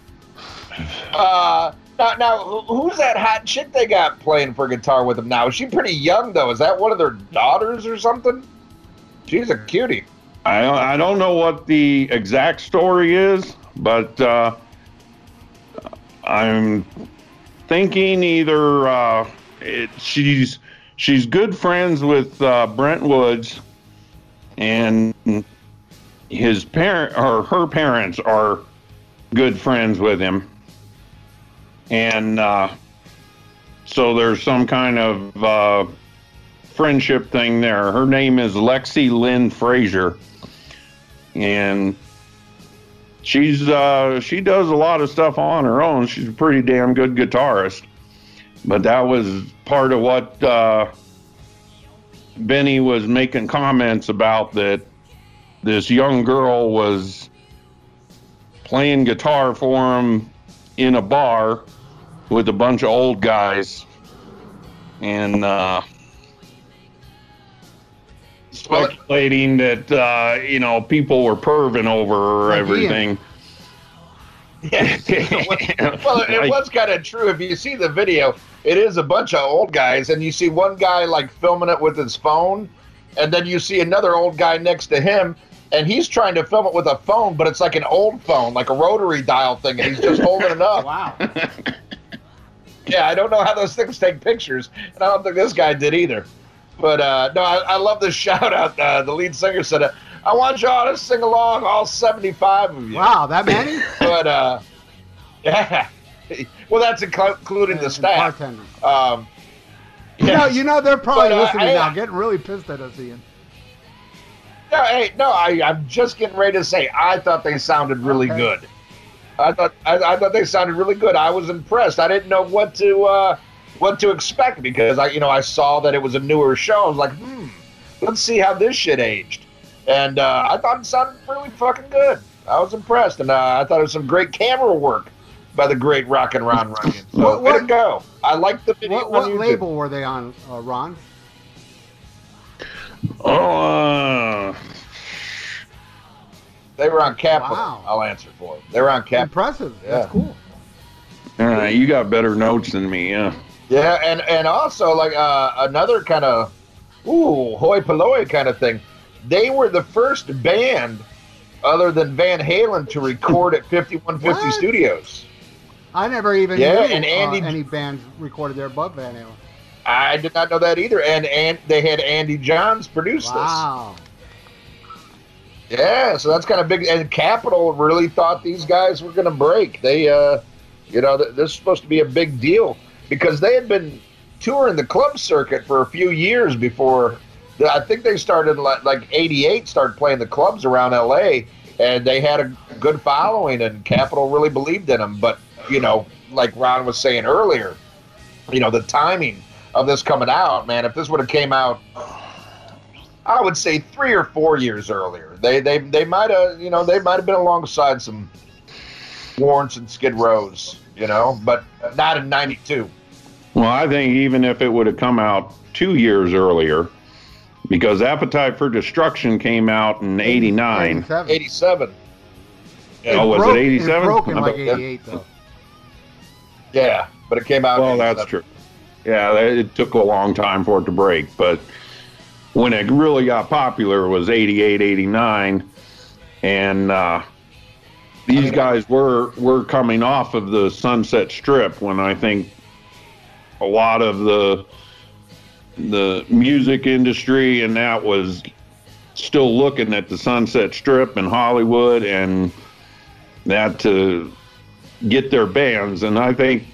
Now, who's that hot chick they got playing for guitar with him now? Is she pretty young, though? Is that one of their daughters or something? She's a cutie. I don't know what the exact story is, but I'm thinking either she's good friends with Brent Woods, and his parent or her parents are good friends with him, and so there's some kind of friendship thing there. Her name is Lexi Lynn Frazier, and she's she does a lot of stuff on her own. She's a pretty damn good guitarist, but that was part of what Benny was making comments about, that this young girl was playing guitar for him in a bar with a bunch of old guys, and speculating that, you know, people were perving over everything. Yeah. Well, it was kind of true. If you see the video, it is a bunch of old guys, and you see one guy, like, filming it with his phone, and then you see another old guy next to him, and he's trying to film it with a phone, but it's like an old phone, like a rotary dial thing, and he's just holding it up. Wow. Yeah, I don't know how those things take pictures, and I don't think this guy did either. But, no, I love this shout-out. The lead singer said, I want y'all to sing along, all 75 of you. Wow, that many? But, yeah. Well, that's including the staff. Yeah. You know, they're probably listening now, getting really pissed at us, Ian. No, hey, no, I'm just getting ready to say I thought they sounded really good. I thought they sounded really good. I was impressed. I didn't know what to expect, because I saw that it was a newer show. I was like, let's see how this shit aged, and I thought it sounded really fucking good. I was impressed, and I thought it was some great camera work by the great Rockin' Ron Runyon. So way to go! I liked the video. What label were they on, Ron? Oh, they were on Capitol. Wow. I'll answer for them. They were on Capitol. Impressive. Yeah. That's cool. All right, you got better notes than me, yeah. Yeah, and also, like, another kind of, hoi polloi kind of thing. They were the first band, other than Van Halen, to record at 5150 Studios. I never even knew any bands recorded there above Van Halen. I did not know that either, and they had Andy Johns produce this. Wow. Yeah, so that's kind of big, and Capitol really thought these guys were going to break. They, this is supposed to be a big deal, because they had been touring the club circuit for a few years before. I think they started like 88, started playing the clubs around LA, and they had a good following, and Capitol really believed in them. But, like Ron was saying earlier, the timing of this coming out, man, if this would have came out, I would say 3 or 4 years earlier, they might have, they might have been alongside some Warrants and Skid Rows, but not in 92. Well, I think even if it would have come out 2 years earlier, because Appetite for Destruction came out in 89. 87. Yeah. It was it 87? It broke in like 88, though. Yeah, but it came out. Well, that's true. Yeah, it took a long time for it to break, but when it really got popular was 88, 89, and these guys were coming off of the Sunset Strip when I think a lot of the music industry and that was still looking at the Sunset Strip in Hollywood and that to get their bands. And I think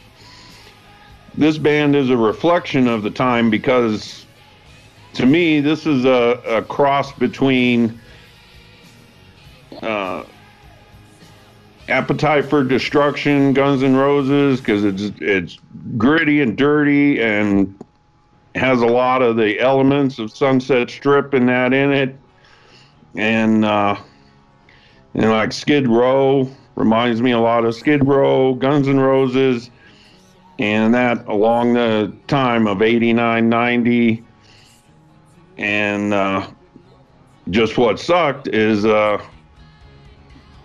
this band is a reflection of the time because to me this is a cross between Appetite for Destruction, Guns N' Roses, because it's gritty and dirty and has a lot of the elements of Sunset Strip and that in it, and like Skid Row reminds me a lot of Skid Row, Guns N' Roses, and that along the time of 89, 90, and just what sucked is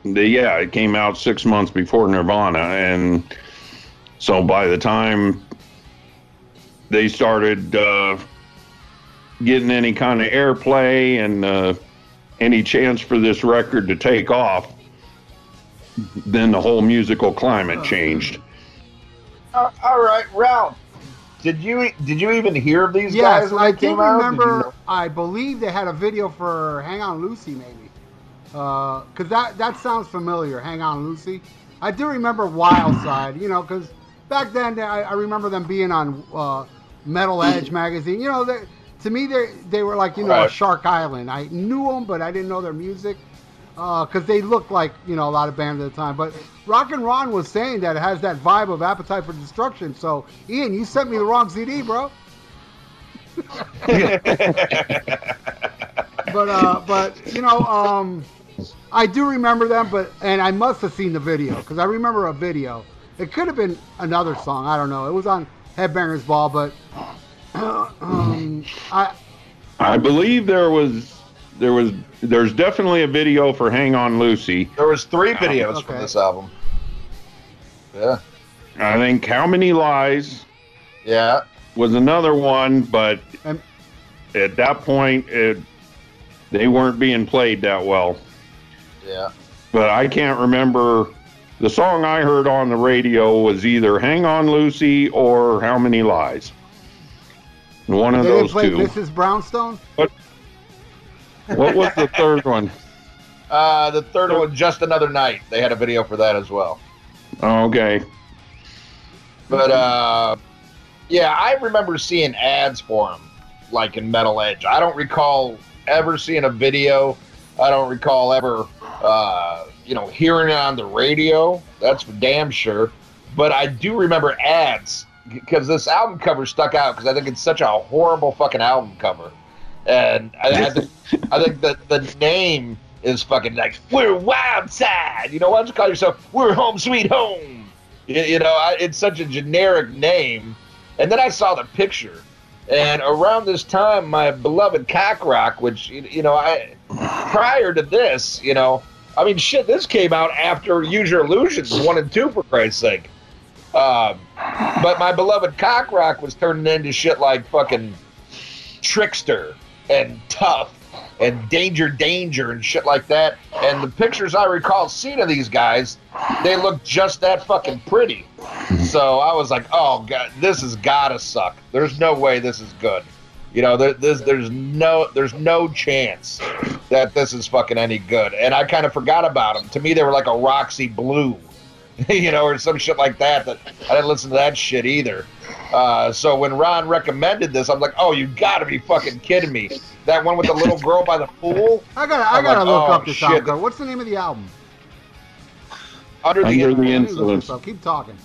it came out 6 months before Nirvana, and so by the time they started getting any kind of airplay and any chance for this record to take off, then the whole musical climate changed. All right, Ralph, did you even hear of these guys when they came out? Yes, I can remember. I believe they had a video for Hang On Lucy, maybe. Because that sounds familiar, Hang On Lucy. I do remember Wildside, because back then I remember them being on Metal Edge magazine. To me, they were like, right. Shark Island. I knew them, but I didn't know their music because they looked like, a lot of bands at the time. But Rockin' Ron was saying that it has that vibe of Appetite for Destruction. So, Ian, you sent me the wrong CD, bro. But I do remember them, and I must have seen the video because I remember a video. It could have been another song. I don't know. It was on Headbangers Ball, but I believe there's definitely a video for Hang On Lucy. There was three videos for this album. Yeah, I think How Many Lies. Yeah, was another one, but at that point they weren't being played that well. Yeah, but I can't remember. The song I heard on the radio was either Hang On Lucy or How Many Lies. One of those two. This is Brownstone? What was the third one? The third one, Just Another Night. They had a video for that as well. Okay. But, I remember seeing ads for them, like in Metal Edge. I don't recall ever seeing a video. I don't recall ever... hearing it on the radio, that's for damn sure. But I do remember ads because this album cover stuck out because I think it's such a horrible fucking album cover. And I think that the name is fucking like, we're Wildside. Why don't you call yourself, we're Home Sweet Home. It's such a generic name. And then I saw the picture. And around this time, my beloved Cock Rock, which, prior to this, I mean, shit, this came out after Use Your Illusions 1 and 2, for Christ's sake. But my beloved Cock Rock was turning into shit like fucking Trickster and Tough and Danger and shit like that. And the pictures I recall seeing of these guys, they looked just that fucking pretty. So I was like, oh, God, this has got to suck. There's no way this is good. There's no chance that this is fucking any good. And I kind of forgot about them. To me, they were like a Roxy Blue, or some shit like that. That I didn't listen to that shit either. So when Ron recommended this, I'm like, oh, you got to be fucking kidding me. That one with the little girl by the pool. I gotta look up this album. What's the name of the album? Under the Influence. Keep talking.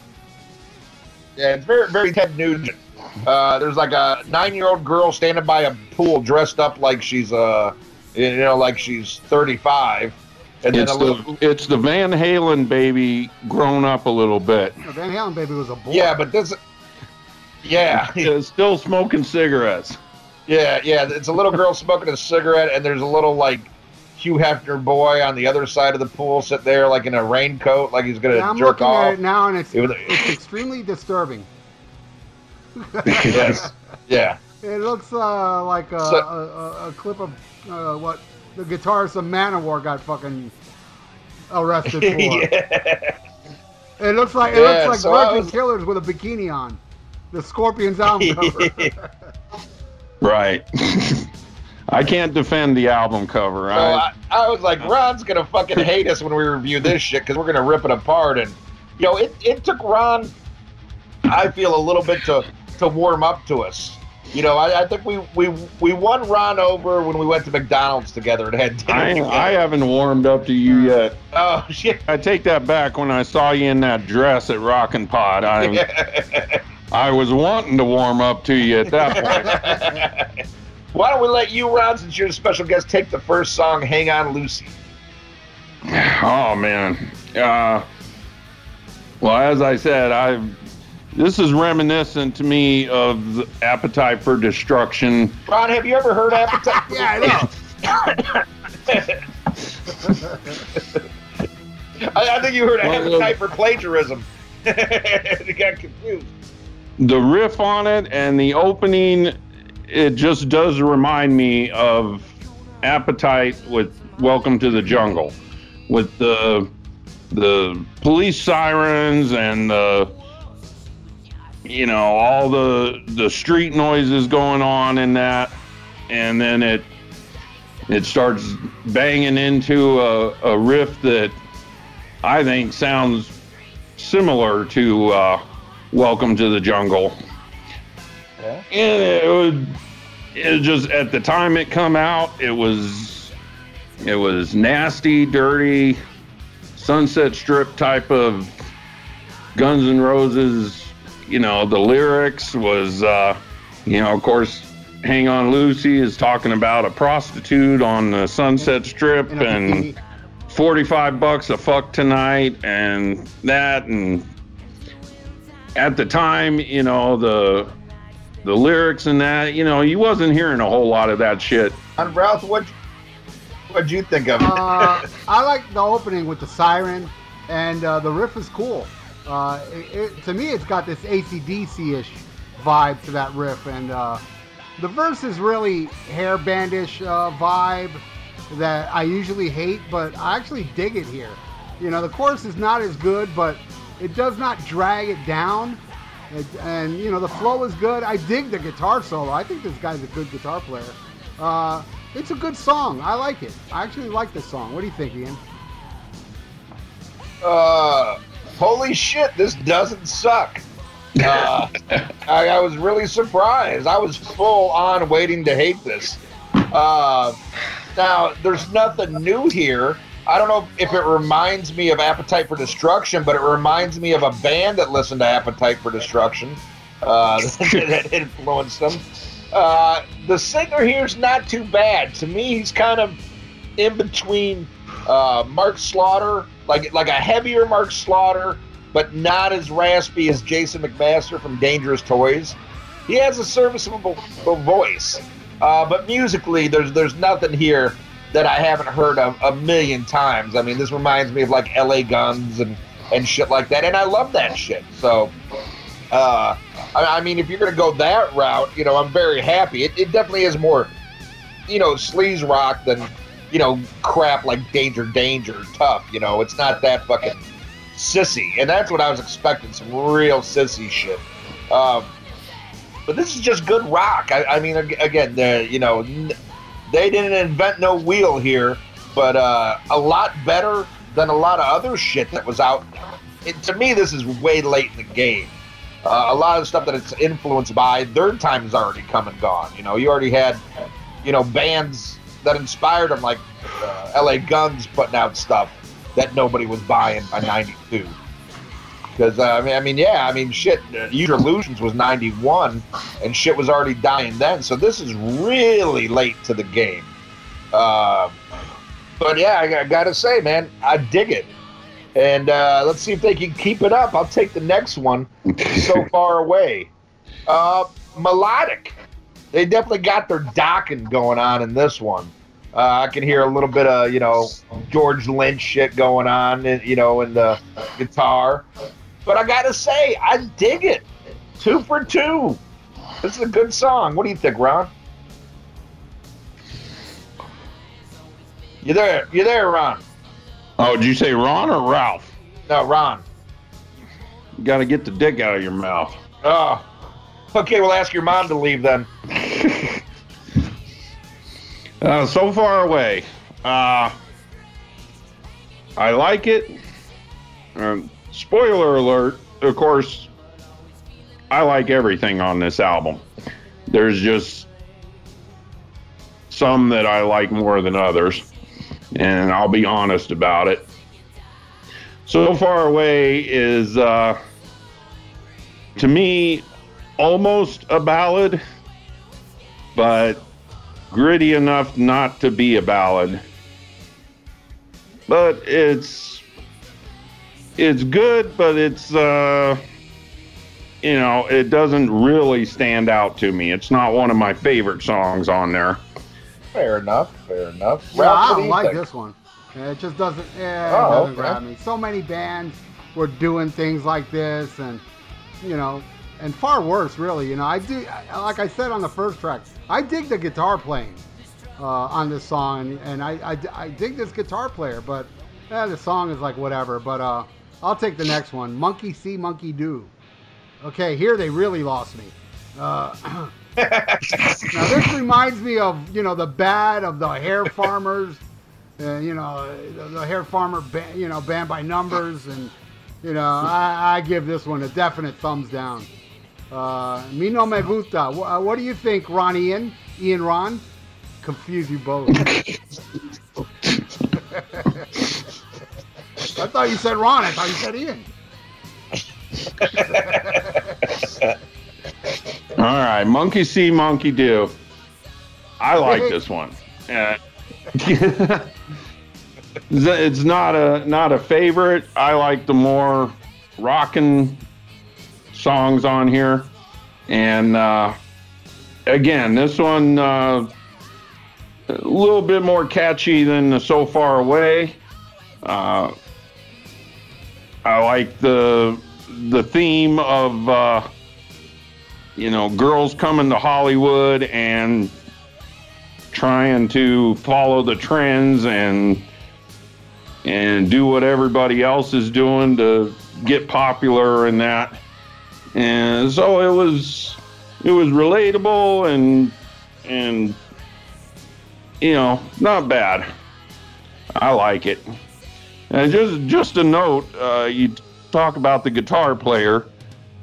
Yeah, it's very, very Ted Nugent. There's like a 9-year-old girl standing by a pool dressed up like she's like she's 35. And then it's the Van Halen baby grown up a little bit. The Van Halen baby was a boy. Yeah, but still smoking cigarettes. Yeah, it's a little girl smoking a cigarette, and there's a little like Hugh Hefner boy on the other side of the pool sit there like in a raincoat, like he's gonna jerk off. I'm looking at it now, and it's extremely disturbing. Yes. Yeah. It looks like a clip of what the guitarist of Manowar got fucking arrested for. Yeah. It looks like it looks like Virgin Killers with a bikini on. The Scorpions album cover. Right. I can't defend the album cover. I was like, Ron's going to fucking hate us when we review this shit because we're going to rip it apart. And, you know, it took Ron, I feel, a little bit to warm up to us. You know, I think we won Ron over when we went to McDonald's together and had dinner. I haven't warmed up to you yet. Oh, shit. I take that back. When I saw you in that dress at Rockin' Pod, I was wanting to warm up to you at that point. Why don't we let you, Ron, since you're a special guest, take the first song, Hang On Lucy. Oh, man. Well, as I said, this is reminiscent to me of Appetite for Destruction. Ron, have you ever heard Appetite for Destruction? I think you heard Appetite for Plagiarism. You got confused. The riff on it and the opening... It just does remind me of Appetite with Welcome to the Jungle, with the police sirens and the, you know, all the street noises going on in that, and then it starts banging into a riff that I think sounds similar to Welcome to the Jungle. Yeah. And it just, at the time it come out, it was nasty, dirty, Sunset Strip type of Guns N' Roses. You know, the lyrics was, you know, of course, Hang On Lucy is talking about a prostitute on the Sunset Strip and $45 a fuck tonight and that. And at the time, you know, the lyrics and that, you know, you wasn't hearing a whole lot of that shit. And Ralph, what'd you think of it? I like the opening with the siren, and the riff is cool. To me, it's got this AC/DC-ish vibe to that riff, and the verse is really hair bandish vibe that I usually hate, but I actually dig it here. You know, the chorus is not as good, but it does not drag it down. And, you know, the flow is good. I dig the guitar solo. I think this guy's a good guitar player. It's a good song. I like it. I actually like this song. What do you think, Ian? Holy shit, this doesn't suck. I was really surprised. I was full on waiting to hate this. Now, there's nothing new here. I don't know if it reminds me of Appetite for Destruction, but it reminds me of a band that listened to Appetite for Destruction that influenced them. The singer here's not too bad. To me, he's kind of in between Mark Slaughter, like a heavier Mark Slaughter, but not as raspy as Jason McMaster from Dangerous Toys. He has a serviceable voice, but musically, there's nothing here that I haven't heard of a million times. I mean, this reminds me of like LA Guns and shit like that, and I love that shit. So, I mean, if you're gonna go that route, you know, I'm very happy. It definitely is more, you know, sleaze rock than, you know, crap like Danger, Tough. You know, it's not that fucking sissy, and that's what I was expecting, some real sissy shit. But this is just good rock. I mean, again, you know. They didn't invent no wheel here, but a lot better than a lot of other shit that was out. To me, this is way late in the game. A lot of stuff that it's influenced by, their time is already come and gone. You know, you already had, you know, bands that inspired them, like LA Guns putting out stuff that nobody was buying by 92. Because, shit, User Illusions was 91, and shit was already dying then, so this is really late to the game. But, yeah, I gotta say, man, I dig it. And let's see if they can keep it up. I'll take the next one. So Far Away. Melodic. They definitely got their docking going on in this one. I can hear a little bit of, you know, George Lynch shit going on, you know, in the guitar. But I gotta say, I dig it. 2 for 2. This is a good song. What do you think, Ron? You there? You there, Ron? Oh, did you say Ron or Ralph? No, Ron. You gotta get the dick out of your mouth. Oh. Okay, we'll ask your mom to leave then. So far away. I like it. Spoiler alert, of course, I like everything on this album. There's just some that I like more than others, and I'll be honest about it. So Far Away is, to me, almost a ballad, but gritty enough not to be a ballad. But it's good, but it's, you know, it doesn't really stand out to me. It's not one of my favorite songs on there. Fair enough, fair enough. Well, I don't like this one. It just doesn't, it doesn't grab me. So many bands were doing things like this, and, you know, and far worse, really. You know, I do, like I said on the first track, I dig the guitar playing on this song, and I dig this guitar player, but the song is like whatever. But I'll take the next one, Monkey See, Monkey Do. Okay, here they really lost me. Now this reminds me of, you know, the bad of the Hair Farmers, you know, the Hair Farmer band, you know, band by numbers, and you know, I give this one a definite thumbs down. Mi no me gusta. What do you think, Ron? Ian, Ron? Confuse you both. I thought you said Ron. I thought you said Ian. All right, Monkey See, Monkey Do. I like this one. It's not a favorite. I like the more rockin' songs on here. And again, this one a little bit more catchy than the So Far Away. I like the theme of you know, girls coming to Hollywood and trying to follow the trends and do what everybody else is doing to get popular and that. And so it was relatable and you know, not bad. I like it. And just a note, you talk about the guitar player.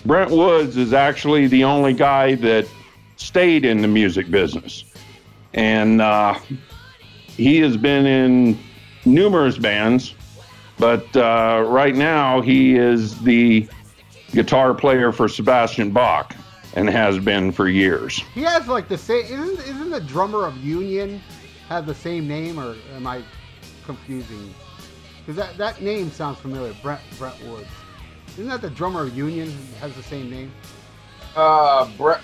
Brent Woods is actually the only guy that stayed in the music business. And he has been in numerous bands, but right now he is the guitar player for Sebastian Bach and has been for years. He has like the same, isn't the drummer of Union have the same name, or am I confusing? Because that name sounds familiar, Brent Woods. Isn't that the drummer of Union has the same name? Brent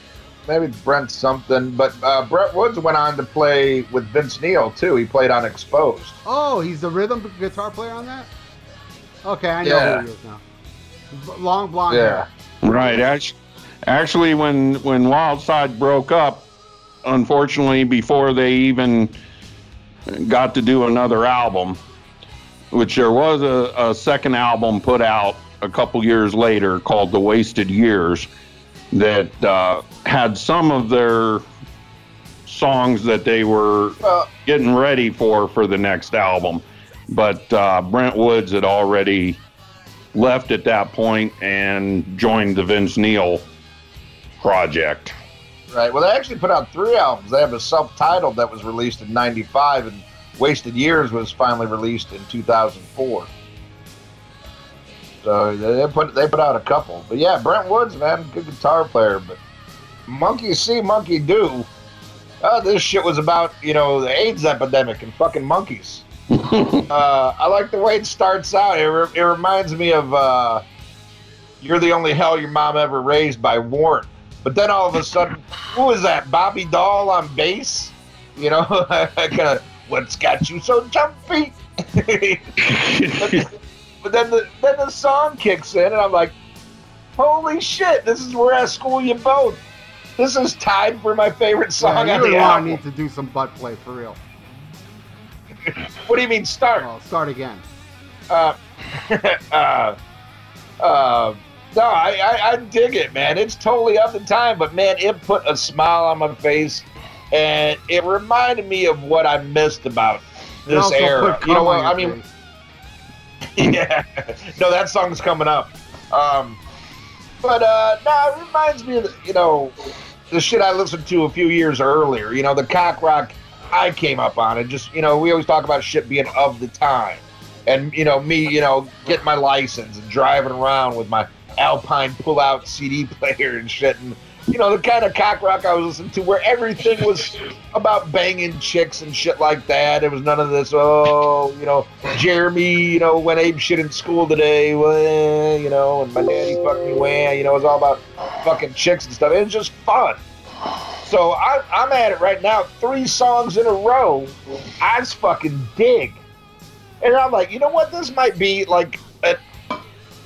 something, but Brent Woods went on to play with Vince Neil, too. He played on Exposed. Oh, he's the rhythm guitar player on that? Okay, I know who he is now. Long blonde hair. Right. Actually, when Wildside broke up, unfortunately, before they even got to do another album, which there was a second album put out a couple years later called The Wasted Years that had some of their songs that they were getting ready for the next album. But Brent Woods had already left at that point and joined the Vince Neil project. Right. Well, they actually put out 3 albums. They have a self-titled that was released in 95, and Wasted Years was finally released in 2004. So they put out a couple. But yeah, Brent Woods, man, good guitar player. But Monkey See, Monkey Do. This shit was about, you know, the AIDS epidemic and fucking monkeys. I like the way it starts out. It reminds me of You're the Only Hell Your Mom Ever Raised by Warren. But then all of a sudden, who is that? Bobby Dahl on bass? You know, I kind of... what's got you so jumpy? But then the song kicks in, and I'm like, holy shit, this is where I school you both. This is tied for my favorite song on the album. I need to do some butt play, for real. What do you mean, start? Oh, start again. No, I dig it, man. It's totally up in time, but, man, it put a smile on my face, and it reminded me of what I missed about this era. You know what I mean? Yeah. No, that song's coming up. But, no, it reminds me of, you know, the shit I listened to a few years earlier. You know, the cock rock I came up on. And just, you know, we always talk about shit being of the time. And, you know, me, you know, getting my license and driving around with my Alpine pull-out CD player and shit. And, you know, the kind of cock rock I was listening to where everything was about banging chicks and shit like that. It was none of this, oh, you know, Jeremy, you know, went ape shit in school today, well, you know, and my daddy fucked me, well, you know, it was all about fucking chicks and stuff. It was just fun. So I'm at it right now. 3 songs in a row I just fucking dig. And I'm like, you know what? This might be like a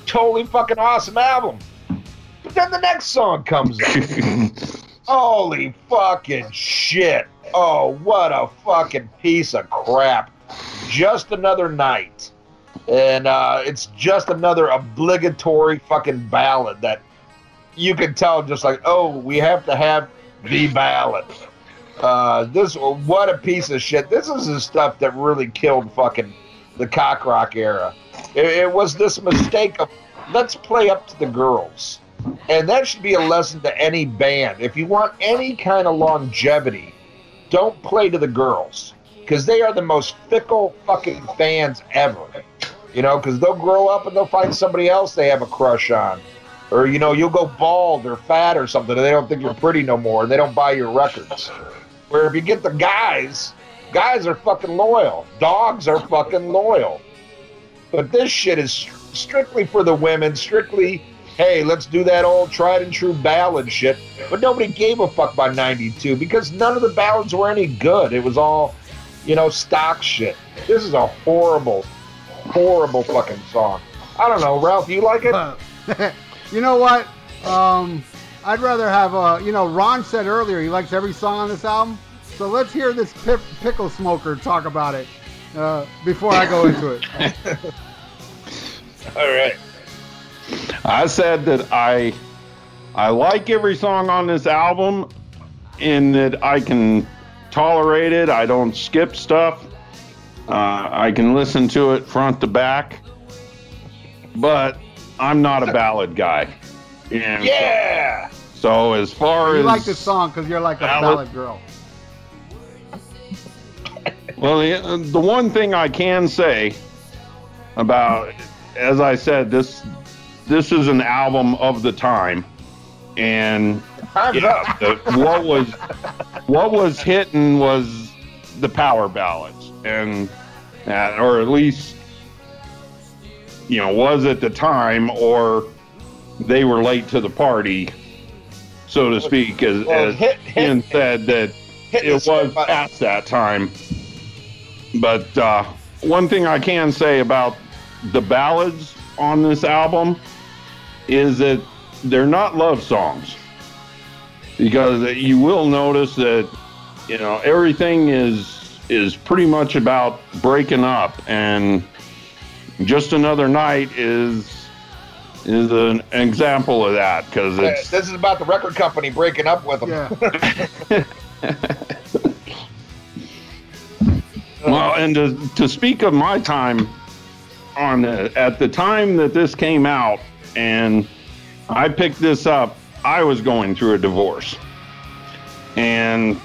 totally fucking awesome album. But then the next song comes in. Holy fucking shit. Oh, what a fucking piece of crap. Just another night. And it's just another obligatory fucking ballad that you can tell just like, oh, we have to have the ballad. What a piece of shit. This is the stuff that really killed fucking the cock rock era. It was this mistake of let's play up to the girls. And that should be a lesson to any band. If you want any kind of longevity, don't play to the girls, because they are the most fickle fucking fans ever. You know, because they'll grow up and they'll find somebody else they have a crush on. Or, you know, you'll go bald or fat or something, and they don't think you're pretty no more, and they don't buy your records. Where if you get the guys are fucking loyal. Dogs are fucking loyal. But this shit is strictly for the women, strictly, hey, let's do that old tried and true ballad shit. But nobody gave a fuck by 92 because none of the ballads were any good. It was all, you know, stock shit. This is a horrible, horrible fucking song. I don't know, Ralph, you like it? You know what? I'd rather have a, you know, Ron said earlier he likes every song on this album. So let's hear this pickle smoker talk about it before I go into it. All right. I said that I like every song on this album in that I can tolerate it. I don't skip stuff. I can listen to it front to back. But I'm not a ballad guy. And yeah! So as far as... You like this song because you're like a ballad girl. Well, the one thing I can say about, as I said, this is an album of the time, and yeah, what was hitting was the power ballads, and or at least, you know, was at the time, or they were late to the party, so to speak, as Ken said that. It was at that time. But one thing I can say about the ballads on this album is that they're not love songs. Because you will notice that, you know, everything is pretty much about breaking up, and Just Another Night is an example of that, because this is about the record company breaking up with them. Yeah. Well, and to speak of my time on at the time that this came out and I picked this up, I was going through a divorce, and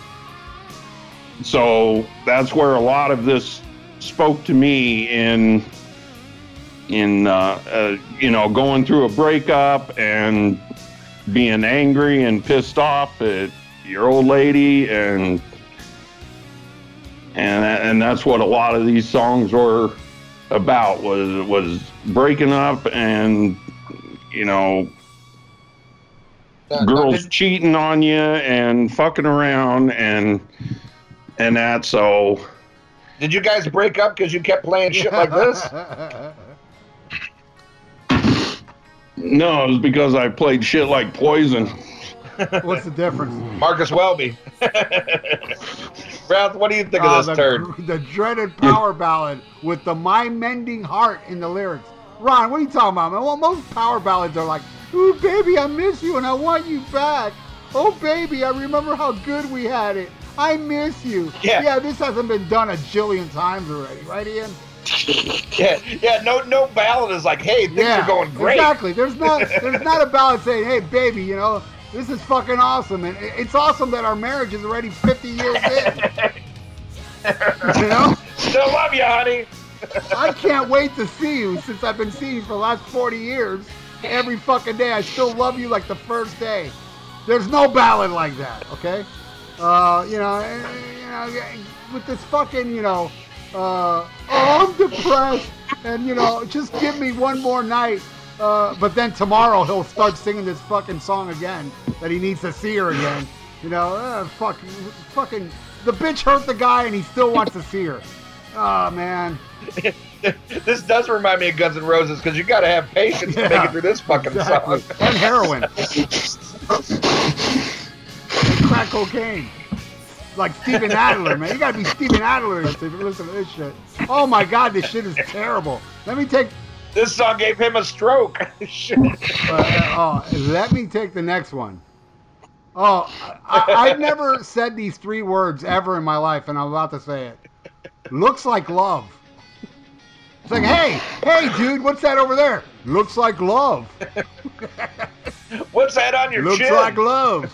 so that's where a lot of this spoke to me in you know, going through a breakup and being angry and pissed off at your old lady, and that's what a lot of these songs were about, was breaking up, and, you know, girls cheating on you and fucking around and that. So Did you guys break up because you kept playing shit like this? No, it was because I played shit like Poison. What's the difference? Marcus Welby. Ralph, what do you think of this turd? The dreaded power ballad with the mind-mending heart in the lyrics. Ron, what are you talking about, man? Well, most power ballads are like, ooh, baby, I miss you and I want you back. Oh, baby, I remember how good we had it. I miss you. Yeah, this hasn't been done a jillion times already, right, Ian? Yeah, no ballad is like, hey, things are going great. Exactly. There's not a ballad saying, hey, baby, you know, this is fucking awesome. And it's awesome that our marriage is already 50 years in. You know? Still love you, honey. I can't wait to see you since I've been seeing you for the last 40 years. Every fucking day, I still love you like the first day. There's no ballad like that, okay? With this fucking, I'm depressed, and, just give me one more night. But then tomorrow he'll start singing this fucking song again that he needs to see her again. Fucking, the bitch hurt the guy and he still wants to see her. Oh, man. This does remind me of Guns N' Roses because you got to have patience to make it through this fucking song. And heroin. And crack cocaine. Like Steven Adler, man. You got to be Steven Adler to listen to this shit. Oh, my God, this shit is terrible. This song gave him a stroke. Shit. Let me take the next one. Oh, I've never said these three words ever in my life, and I'm about to say it. Looks like love. It's like, hey, dude, what's that over there? Looks like love. What's that on your chin? Looks like love.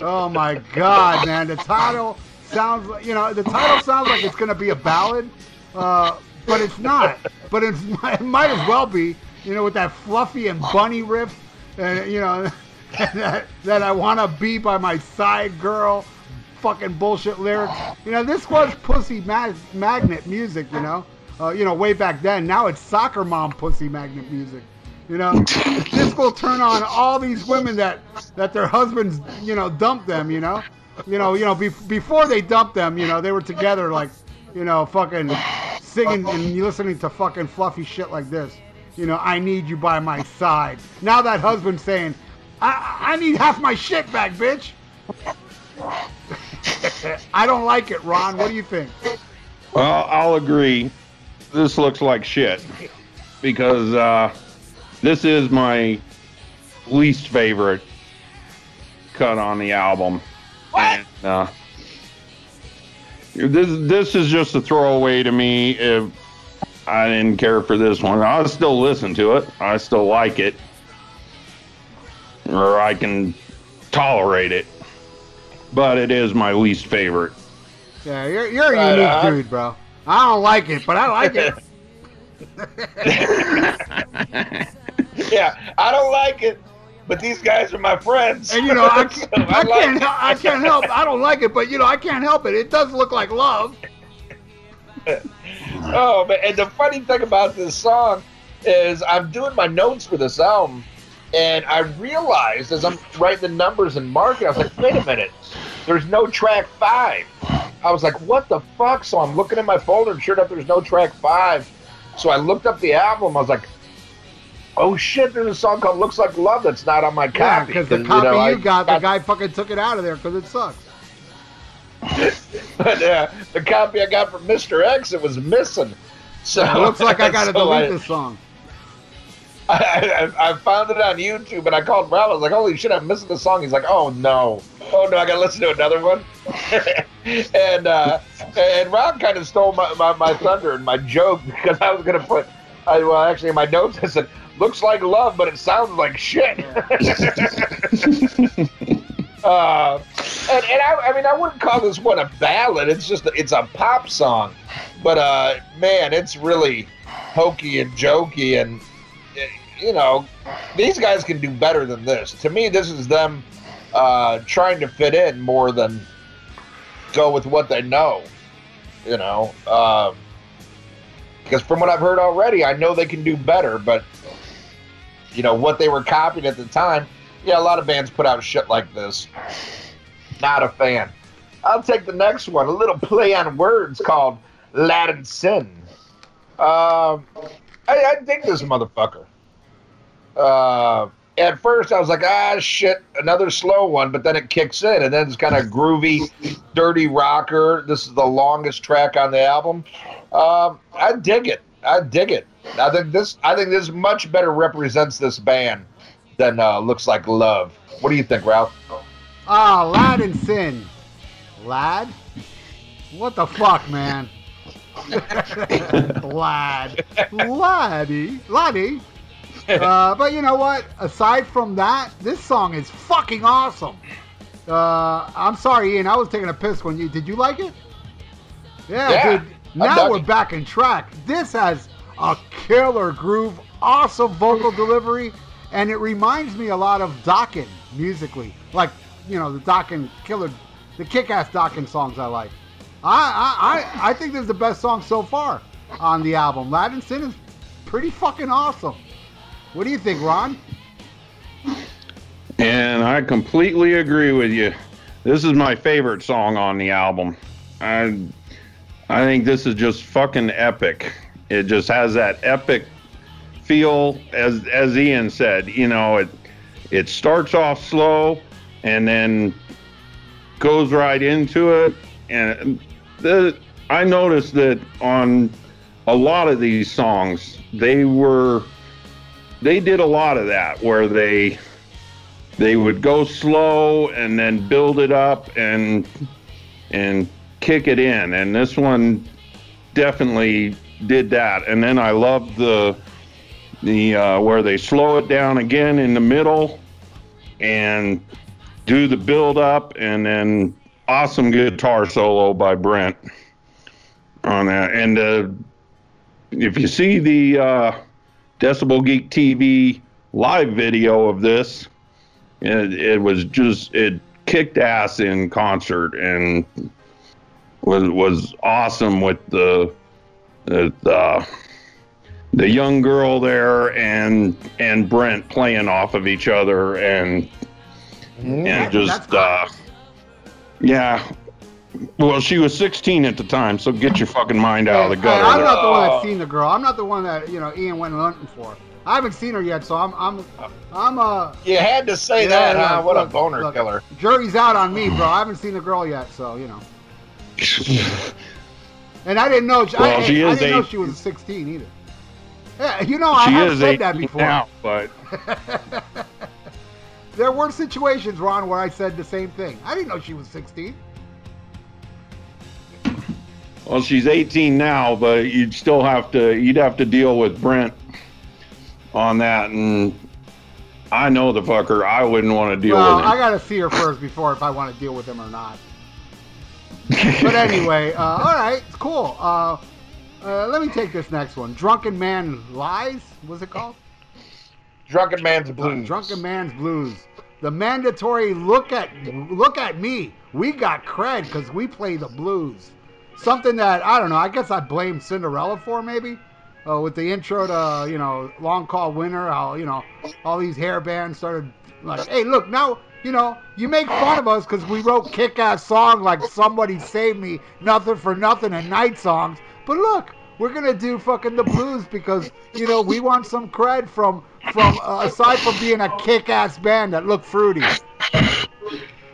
Oh, my God, man. The title sounds like it's going to be a ballad, but it's not. But it might as well be, with that fluffy and bunny riff, and that I want to be by my side, girl, fucking bullshit lyrics. This was pussy magnet music, way back then. Now it's soccer mom pussy magnet music. This will turn on all these women that their husbands, dump them, before they dumped them, they were together like, fucking singing and listening to fucking fluffy shit like this. I need you by my side. Now that husband's saying, I need half my shit back, bitch. I don't like it, Ron. What do you think? Well, I'll agree. This looks like shit because this is my least favorite cut on the album. What? And, this is just a throwaway to me. If I didn't care for this one, I'll still listen to it. I still like it, or I can tolerate it. But it is my least favorite. Yeah, you're a unique dude, bro. I don't like it, but I like it. Yeah, I don't like it, but these guys are my friends. And I can't help. I don't like it, but I can't help it. It does look like love. Oh, man, and the funny thing about this song is I'm doing my notes for this album, and I realized as I'm writing the numbers and marking, I was like, wait a minute, there's no track 5. I was like, what the fuck? So I'm looking in my folder, and sure enough, there's no track 5. So I looked up the album. I was like, oh, shit, there's a song called Looks Like Love that's not on my copy. Yeah, because the copy the guy fucking took it out of there because it sucks. But the copy I got from Mr. X, it was missing. So it looks like I got to delete this song. I found it on YouTube, and I called Ralph. I was like, holy shit, I'm missing the song. He's like, oh, no, I got to listen to another one. And Ralph kind of stole my thunder and my joke because I was going to put, in my notes, I said, looks like love, but it sounds like shit. I wouldn't call this one a ballad. It's just, it's a pop song. But, man, it's really hokey and jokey and, these guys can do better than this. To me, this is them trying to fit in more than go with what they know, because from what I've heard already, I know they can do better, but what they were copying at the time, a lot of bands put out shit like this. Not a fan. I'll take the next one. A little play on words called Latin Sin. I dig this motherfucker. At first, I was like, ah, shit, another slow one, but then it kicks in, and then it's kind of groovy, dirty rocker. This is the longest track on the album. I dig it. I dig it. I think this much better represents this band than Looks Like Love. What do you think, Ralph? Ah, Lad and Sin. Lad? What the fuck, man? Lad. Laddie. Laddie. But you know what? Aside from that, this song is fucking awesome. I'm sorry, Ian. I was taking a piss when you... Did you like it? Yeah, dude. Now we're back in track. This has a killer groove, awesome vocal delivery, and it reminds me a lot of Dokken musically. Like, you know, the Dokken killer... The kick-ass Dokken songs I like. I think this is the best song so far on the album. Latin Sin is pretty fucking awesome. What do you think, Ron? And I completely agree with you. This is my favorite song on the album. I think this is just fucking epic. It just has that epic feel, as Ian said. You know, it starts off slow and then goes right into it. And I noticed that on a lot of these songs, they did a lot of that where they would go slow and then build it up and kick it in, and this one definitely did that. And then I loved the where they slow it down again in the middle and do the build up, and then awesome guitar solo by Brent on that. And if you see the Decibel Geek TV live video of this, it was just, it kicked ass in concert and was awesome with the young girl there and Brent playing off of each other and just yeah. Well, she was 16 at the time, so get your fucking mind out of the gutter. I'm not the one that's seen the girl. I'm not the one that, you know, Ian went hunting for. I haven't seen her yet, so I'm You had to say that, huh? What a boner killer. Jury's out on me, bro. I haven't seen the girl yet, so, you know. And I didn't know. Well, I didn't know she was 16 either. Yeah, you know, I have said that before. Now, but there were situations, Ron, where I said the same thing. I didn't know she was 16. Well, she's 18 now, but you'd have to deal with Brent on that, and I know the fucker. I wouldn't want to deal with him. I gotta see her first before if I want to deal with him or not. But anyway, all right, it's cool. Let me take this next one. Drunken Man Lies, was it called? Drunken Man's Blues. Drunken Man's Blues. The mandatory look at me. We got cred because we play the blues. Something that, I don't know, I guess I blame Cinderella for, maybe, with the intro to, you know, Long Call Winter, how, you know, all these hair bands started like, hey, look, now, you know, you make fun of us because we wrote kick-ass songs like Somebody Save Me, Nothing for Nothing, and Night Songs, but look, we're going to do fucking the blues because, you know, we want some cred from aside from being a kick-ass band that looked fruity.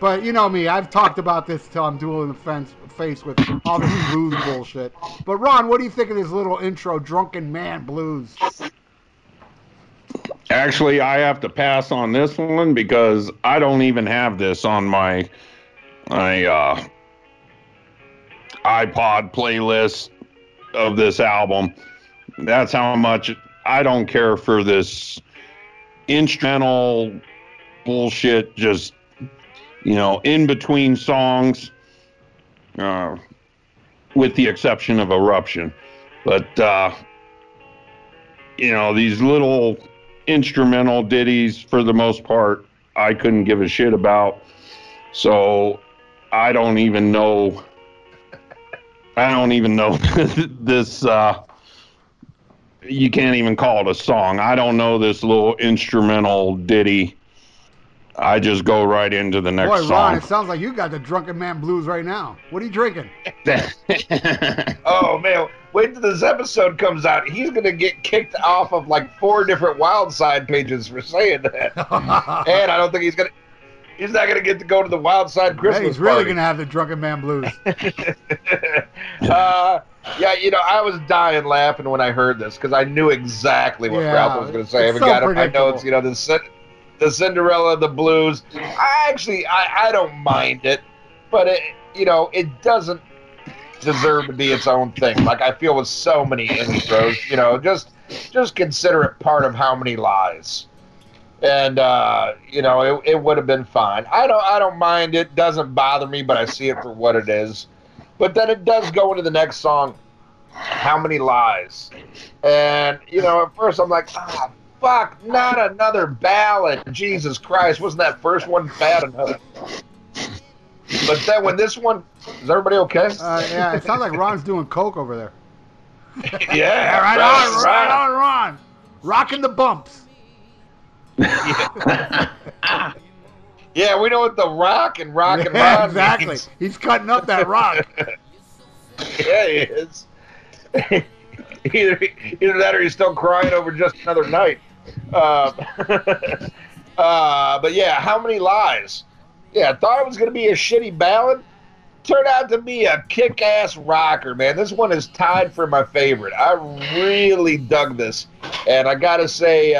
But you know me, I've talked about this till I'm dueling the face with all this blues bullshit. But Ron, what do you think of this little intro, Drunken Man Blues? Actually, I have to pass on this one because I don't even have this on my iPod playlist of this album. That's how much I don't care for this instrumental bullshit, just, you know, in between songs, with the exception of Eruption. But, you know, these little instrumental ditties, for the most part, I couldn't give a shit about. So I don't even know. I don't even know this. You can't even call it a song. I don't know this little instrumental ditty. I just go right into the next song. Boy, Ron, it sounds like you got the drunken man blues right now. What are you drinking? Oh, man. Wait till this episode comes out. He's going to get kicked off of like 4 different Wildside pages for saying that. And I don't think he's going to... He's not going to get to go to the Wildside Christmas party. He's really going to have the drunken man blues. Yeah, you know, I was dying laughing when I heard this because I knew exactly what Ralph was going to say. I got him. I know it's, you know, the Cinderella, the blues. I actually, I don't mind it, but it, you know, it doesn't deserve to be its own thing. Like I feel with so many intros, you know, just consider it part of How Many Lies. And you know, it would have been fine. I don't mind it. Doesn't bother me, but I see it for what it is. But then it does go into the next song, How Many Lies. And you know, at first I'm like, ah, fuck, not another ballad. Jesus Christ, wasn't that first one bad enough? But then when this one, is everybody okay? Yeah, it sounds like Ron's doing coke over there. Yeah, right on, Ron. Rocking the bumps. Yeah. Yeah, we know what the rock and roll exactly means. He's cutting up that rock. Yeah, he is. either that or he's still crying over Just Another Night. But yeah, How Many Lies. Yeah, I thought it was going to be a shitty ballad. Turned out to be a kick-ass rocker, man. This one is tied for my favorite. I really dug this. And I got to say...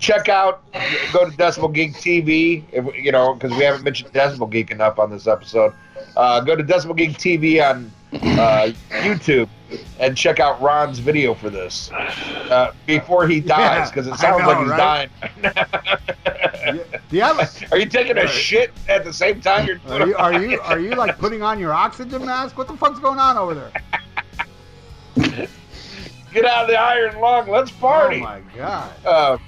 check out, go to Decibel Geek TV, if, you know, because we haven't mentioned Decibel Geek enough on this episode. Go to Decibel Geek TV on YouTube and check out Ron's video for this before he dies, because it sounds like he's dying right now. Yeah. Are you taking a shit at the same time you're doing it? Are you like putting on your oxygen mask? What the fuck's going on over there? Get out of the iron lung. Let's party. Oh my god.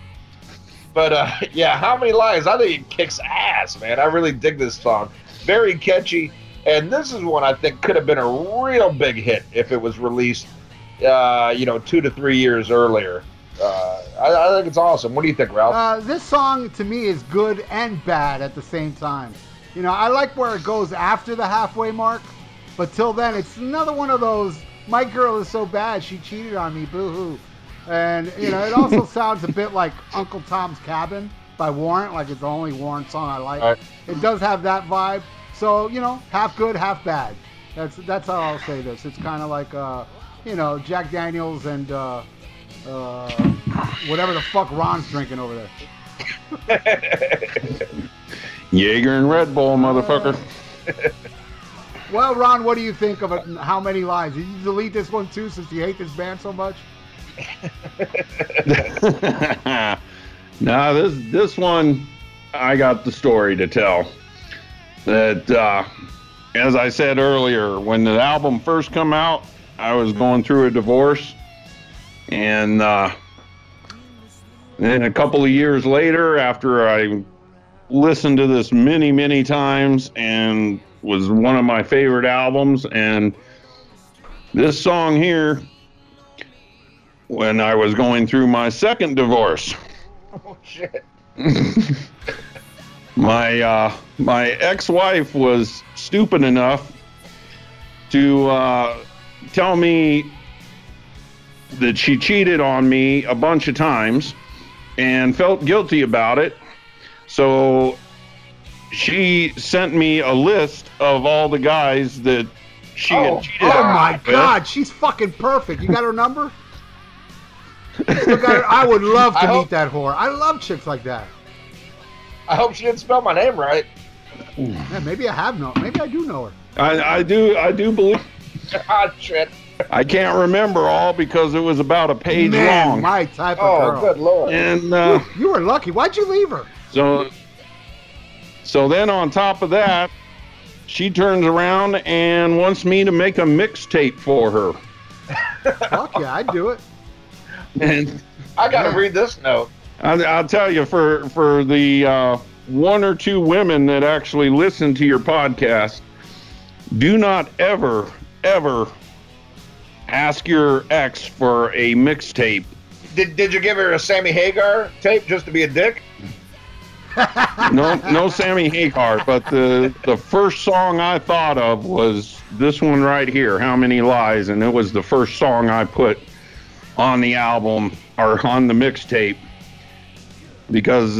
But, yeah, How Many Lies? I think it kicks ass, man. I really dig this song. Very catchy. And this is one I think could have been a real big hit if it was released, you know, 2 to 3 years earlier. I think it's awesome. What do you think, Ralph? This song, to me, is good and bad at the same time. You know, I like where it goes after the halfway mark. But till then, it's another one of those, my girl is so bad, she cheated on me, boo-hoo. And, you know, it also sounds a bit like Uncle Tom's Cabin by Warrant, like it's the only Warrant song I like. Right. It does have that vibe. So, you know, half good, half bad. That's how I'll say this. It's kind of like, you know, Jack Daniels and whatever the fuck Ron's drinking over there. Jaeger and Red Bull, motherfucker. Well, Ron, what do you think of it? How Many Lies? Did you delete this one, too, since you hate this band so much? Nah, this one I got the story to tell. That as I said earlier, when the album first come out, I was going through a divorce, and then a couple of years later, after I listened to this many times, and was one of my favorite albums, and this song here. When I was going through my second divorce. Oh, shit. my ex-wife was stupid enough to tell me that she cheated on me a bunch of times and felt guilty about it. So she sent me a list of all the guys that she had cheated on. Oh, my God. She's fucking perfect. You got her number? Look, I would love to meet that whore. I love chicks like that. I hope she didn't spell my name right. Yeah, maybe I have known. Maybe I do know her. I do believe. Ah, shit. I can't remember all because it was about a page long. My type of girl. Oh, good lord. And you were lucky. Why'd you leave her? So then on top of that, she turns around and wants me to make a mixtape for her. Fuck yeah, I'd do it. And I gotta read this note. I'll tell you, for the 1 or 2 women that actually listen to your podcast, do not ever ask your ex for a mixtape. Did you give her a Sammy Hagar tape just to be a dick? No Sammy Hagar, but the first song I thought of was this one right here, How Many Lies, and it was the first song I put on the album, or on the mixtape, because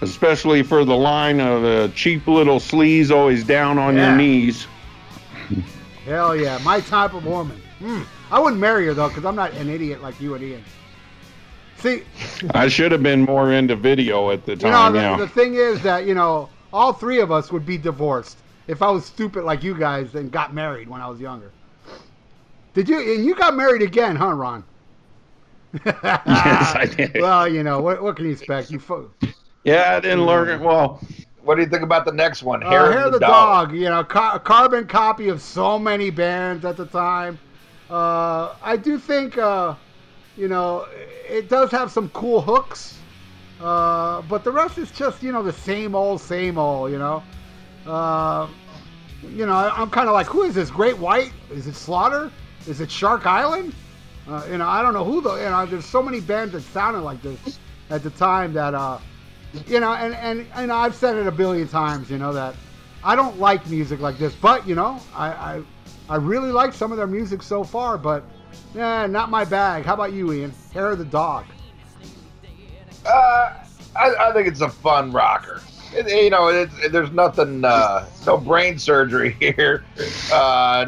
especially for the line of cheap little sleaze, always down on your knees. Hell yeah, my type of woman. I wouldn't marry her, though, because I'm not an idiot like you and Ian. See, I should have been more into video at the time. The thing is that, you know, all three of us would be divorced if I was stupid like you guys and got married when I was younger. Did you? And you got married again, huh, Ron? Yes, I did. Well, you know, what can you expect? Yeah, I didn't learn it well. What do you think about the next one? Hair of the Dog. You know, a carbon copy of so many bands at the time. I do think, you know, it does have some cool hooks, but the rest is just, you know, the same old, you know. You know, I'm kind of like, who is this? Great White? Is it Slaughter? Is it Shark Island? You know, I don't know who, though. You know, there's so many bands that sounded like this at the time that, you know, and I've said it a billion times, you know, that I don't like music like this, but, you know, I really like some of their music so far, but not my bag. How about you, Ian? Hair of the Dog. I think it's a fun rocker. You know, there's nothing, no brain surgery here,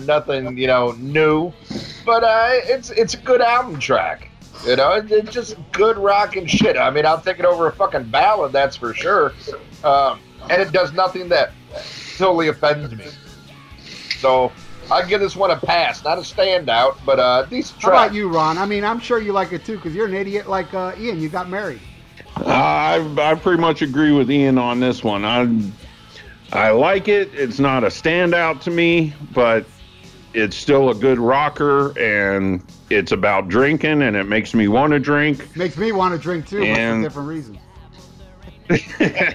nothing, you know, new, but it's a good album track. You know, it's just good rocking shit. I mean, I'll take it over a fucking ballad, that's for sure. And it does nothing that totally offends me. So I give this one a pass. Not a standout, but a decent track. How about you, Ron? I mean, I'm sure you like it too, because you're an idiot like Ian. You got married. I pretty much agree with Ian on this one. I like it. It's not a standout to me, but it's still a good rocker, and it's about drinking, and it makes me want to drink. Makes me want to drink too, and but for different reasons.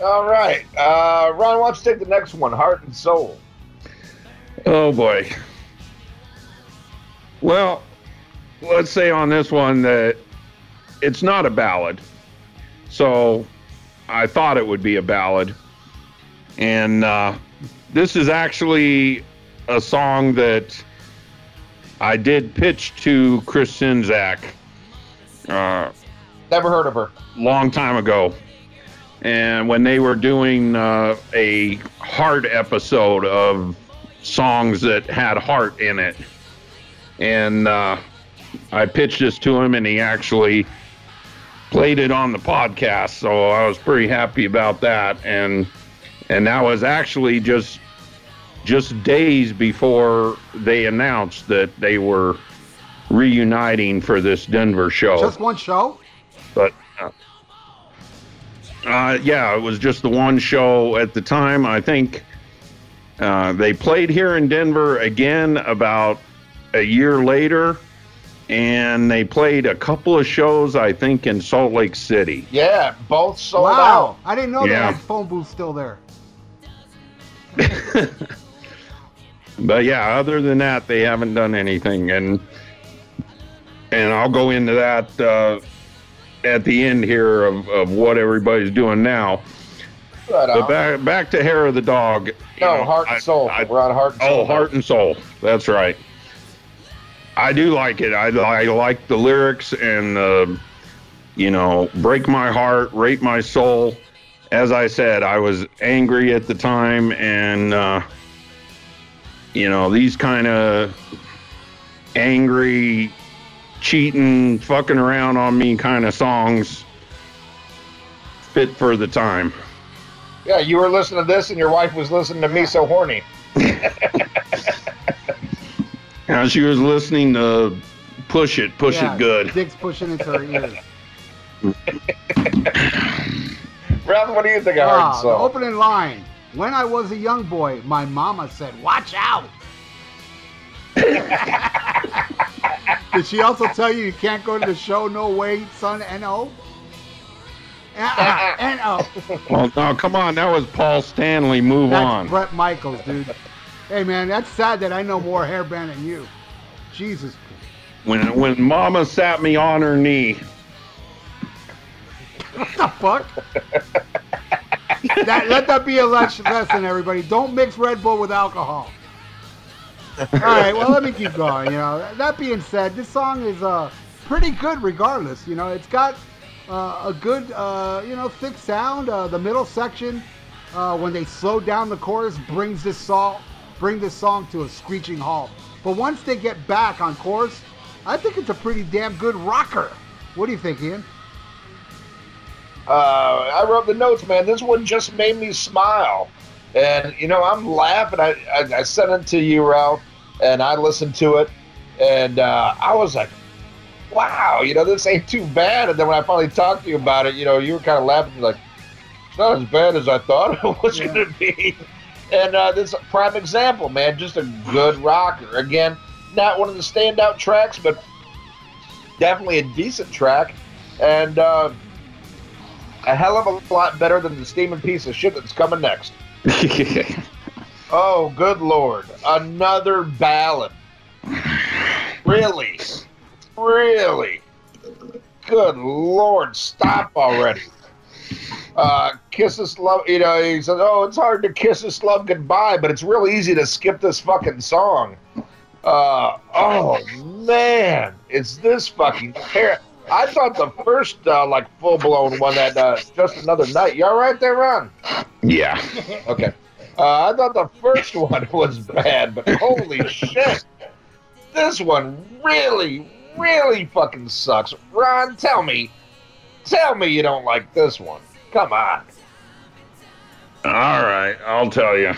All right, Ron, why don't you take the next one, Heart and Soul? Oh boy. Well, let's say on this one that it's not a ballad. So I thought it would be a ballad. And this is actually a song that I did pitch to Chris Sinzak. Never heard of her. Long time ago. And when they were doing a heart episode of songs that had heart in it. And I pitched this to him, and he actually played it on the podcast, so I was pretty happy about that. And that was actually just days before they announced that they were reuniting for this Denver show. Just one show? But yeah, it was just the one show at the time. I think they played here in Denver again about a year later. And they played a couple of shows, I think, in Salt Lake City. Yeah, both sold out. I didn't know they had a phone booth still there. But yeah, other than that, they haven't done anything. And I'll go into that at the end here of what everybody's doing now. But back to Hair of the Dog. No, you know, Heart and Soul. We're on Heart and Soul. Oh, Heart and Soul. That's right. I do like it. I like the lyrics and the, you know, break my heart, rape my soul. As I said, I was angry at the time, and, you know, these kind of angry, cheating, fucking around on me kind of songs fit for the time. Yeah, you were listening to this, and your wife was listening to Me So Horny. Now she was listening to Push It Good. Dick's pushing into her ears. Ralph, what do you think of Heart and Soul? The opening line. When I was a young boy, my mama said, watch out. Did she also tell you can't go to the show? No way, son, N.O.? N.O. Well, no, come on. That was Paul Stanley. That's Bret Michaels, dude. Hey, man, that's sad that I know more hairband than you. Jesus. When mama sat me on her knee. What the fuck? Let that be a lesson, everybody. Don't mix Red Bull with alcohol. All right, well, let me keep going. You know, that being said, this song is pretty good regardless. You know, it's got a good, you know, thick sound. The middle section, when they slow down the chorus, brings this song to a screeching halt. But once they get back on chorus, I think it's a pretty damn good rocker. What do you think, Ian? I wrote the notes, man. This one just made me smile. And, you know, I'm laughing. I sent it to you, Ralph, and I listened to it. And I was like, wow, you know, this ain't too bad. And then when I finally talked to you about it, you know, you were kind of laughing. You're like, it's not as bad as I thought it was going to be. And this is a prime example, man. Just a good rocker. Again, not one of the standout tracks, but definitely a decent track. And, a hell of a lot better than the steaming piece of shit that's coming next. Oh, good Lord. Another ballad. Really? Really? Good Lord, stop already. Kiss this love, you know, he says, oh, it's hard to kiss this love goodbye, but it's real easy to skip this fucking song. Oh, man. It's this fucking terrible. I thought the first, like, full-blown one that Just Another Night. You all right there, Ron? Yeah. Okay. I thought the first one was bad, but holy shit. This one really, really fucking sucks. Ron, tell me you don't like this one. Come on. All right, I'll tell you.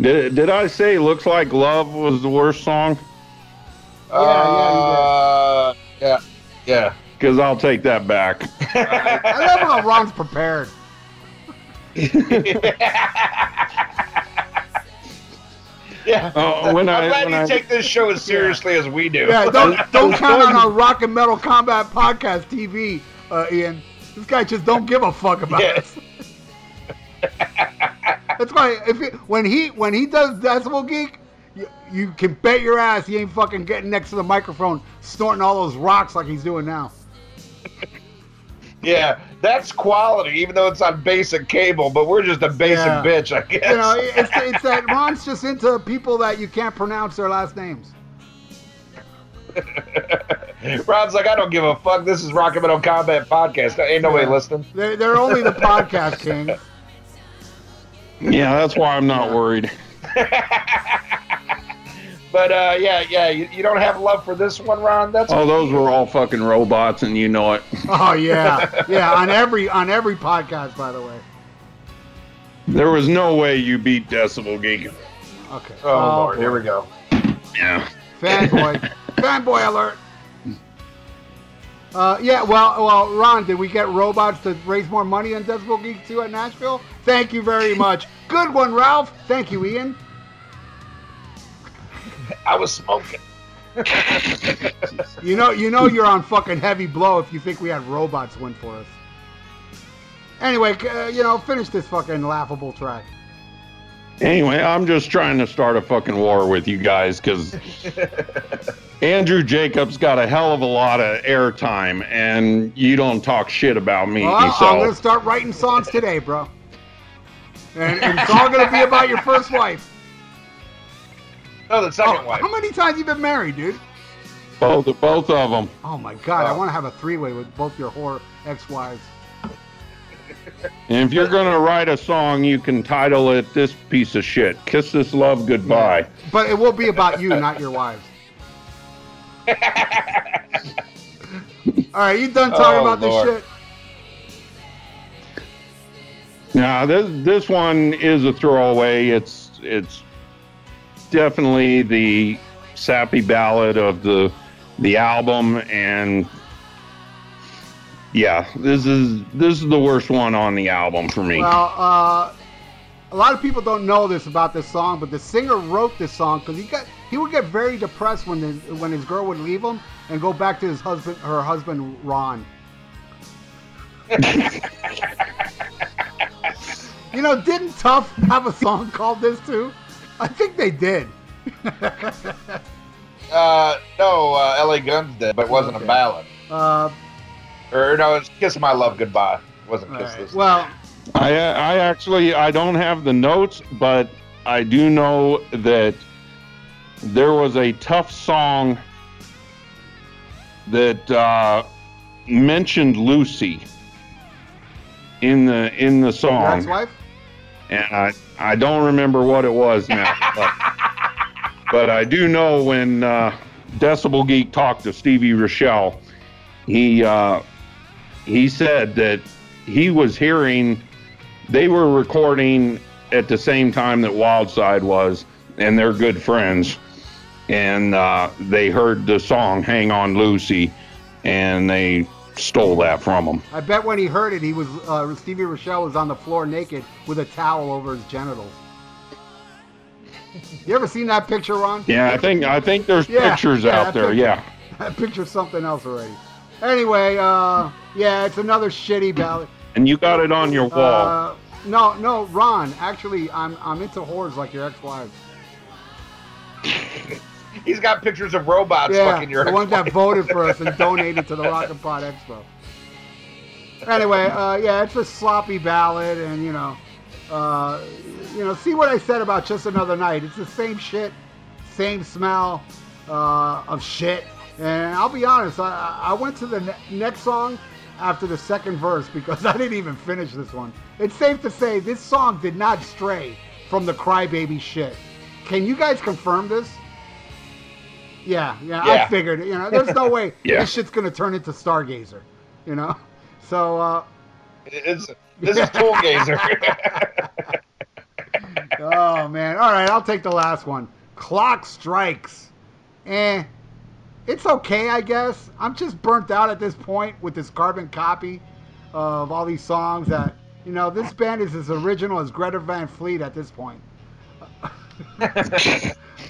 Did I say Looks Like Love was the worst song? Yeah. Yeah, because I'll take that back. I love how Ron's prepared. Yeah. I'm glad you take this show as seriously as we do. Yeah, don't count on our Rock and Metal Combat Podcast TV, Ian. This guy just don't give a fuck about us. That's why when he does Decibel Geek, you can bet your ass he ain't fucking getting next to the microphone snorting all those rocks like he's doing now. Yeah, that's quality, even though it's on basic cable, but we're just a basic bitch, I guess. You know, it's that Ron's just into people that you can't pronounce their last names. Ron's like, I don't give a fuck. This is Rock and Metal Combat Podcast. Ain't nobody listening. They're only the podcast kings. Yeah, that's why I'm not worried. But you don't have love for this one, Ron. That's those were all fucking robots, and you know it. Oh yeah. On every podcast, by the way. There was no way you beat Decibel Geek. Okay. Oh Lord, here we go. Yeah. Fanboy alert. Yeah. Well, Ron, did we get robots to raise more money on Decibel Geek 2 at Nashville? Thank you very much. Good one, Ralph. Thank you, Ian. I was smoking. you know you're on fucking heavy blow if you think we had robots win for us. Anyway, you know, finish this fucking laughable track. Anyway, I'm just trying to start a fucking war with you guys because Andrew Jacobs got a hell of a lot of airtime, and you don't talk shit about me. Well, I'm going to start writing songs today, bro. And it's all going to be about your first wife. No, the second wife. How many times you been married, dude? Both of them. Oh, my God. I want to have a three-way with both your whore ex-wives. And if you're going to write a song, you can title it This Piece of Shit, Kiss This Love Goodbye. Yeah. But it will be about you, not your wives. All right, you done talking about this shit? Nah, this one is a throwaway. It's definitely the sappy ballad of the album, and yeah, this is the worst one on the album for me. Well, a lot of people don't know this about this song, but the singer wrote this song because he would get very depressed when his girl would leave him and go back to her husband Ron. You know, didn't Tuff have a song called this too? I think they did. No, LA Guns did, but it wasn't a ballad. Or no, it's Kiss My Love Goodbye. It wasn't Kiss This. Well, I actually, I don't have the notes, but I do know that there was a Tough song that mentioned Lucy in the song. Your ex-wife? And I don't remember what it was now. But I do know when Decibel Geek talked to Stevie Rochelle, he said that he was hearing, they were recording at the same time that Wildside was, and they're good friends, and they heard the song Hang On Lucy, and they stole that from him. I bet when he heard it, he was Stevie Rochelle was on the floor naked with a towel over his genitals. You ever seen that picture, Ron? Yeah, I think there's pictures out there. Yeah, that picture's something else already. Anyway, yeah, it's another shitty ballad. And you got it on your wall. No, Ron. Actually, I'm into whores like your ex-wives. He's got pictures of robots fucking your ex-wife. The ones that voted for us and donated to the Rockin' Pod Expo. Anyway, yeah, it's a sloppy ballad, and see what I said about Just Another Night. It's the same shit, same smell of shit. And I'll be honest, I went to the next song after the second verse because I didn't even finish this one. It's safe to say this song did not stray from the crybaby shit. Can you guys confirm this? Yeah. I figured. There's no way this shit's gonna turn into Stargazer. So. This is Toolgazer. Oh man! All right, I'll take the last one. Clock Strikes. It's okay, I guess. I'm just burnt out at this point with this carbon copy of all these songs that, this band is as original as Greta Van Fleet at this point.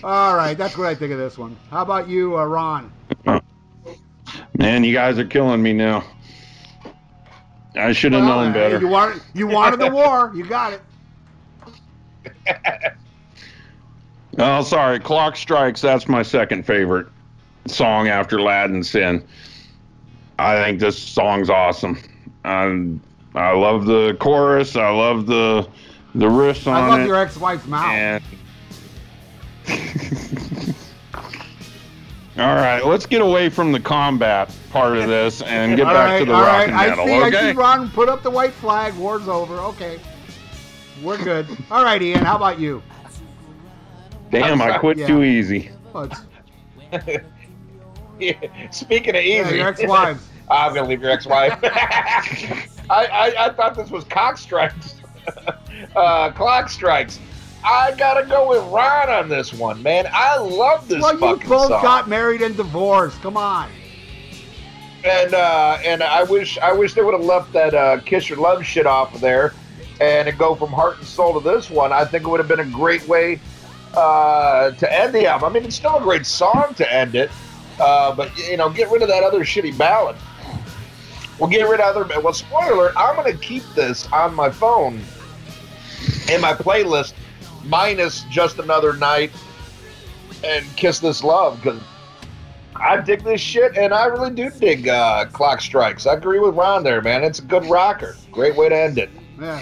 All right, that's what I think of this one. How about you, Ron? Man, you guys are killing me now. I should have known better. You wanted the war. You got it. Oh, sorry. Clock Strikes, that's my second favorite song after Lad and Sin. I think this song's awesome. I love the chorus. I love the riffs on it. I love your ex-wife's mouth. All right, let's get away from the combat part of this and get back to the rock and metal. I see Ron put up the white flag. War's over. Okay, we're good. All right, Ian, how about you? Damn, I quit too easy. Speaking of easy, your ex-wives. I'm gonna leave your ex-wife. I thought this was Cock Strikes. Clock Strikes. I gotta go with Ron on this one, man. I love this fucking song. You both got married and divorced. Come on. And I wish they would have left that Kiss Your Love shit off of there, and go from heart and soul to this one. I think it would have been a great way to end the album. I mean, it's still a great song to end it. But get rid of that other shitty ballad. We'll get rid of other. Well, spoiler alert, I'm gonna keep this on my phone in my playlist, minus Just Another Night and Kiss This Love, because I dig this shit, and I really do dig Clock Strikes. I agree with Ron there, man. It's a good rocker. Great way to end it. Yeah.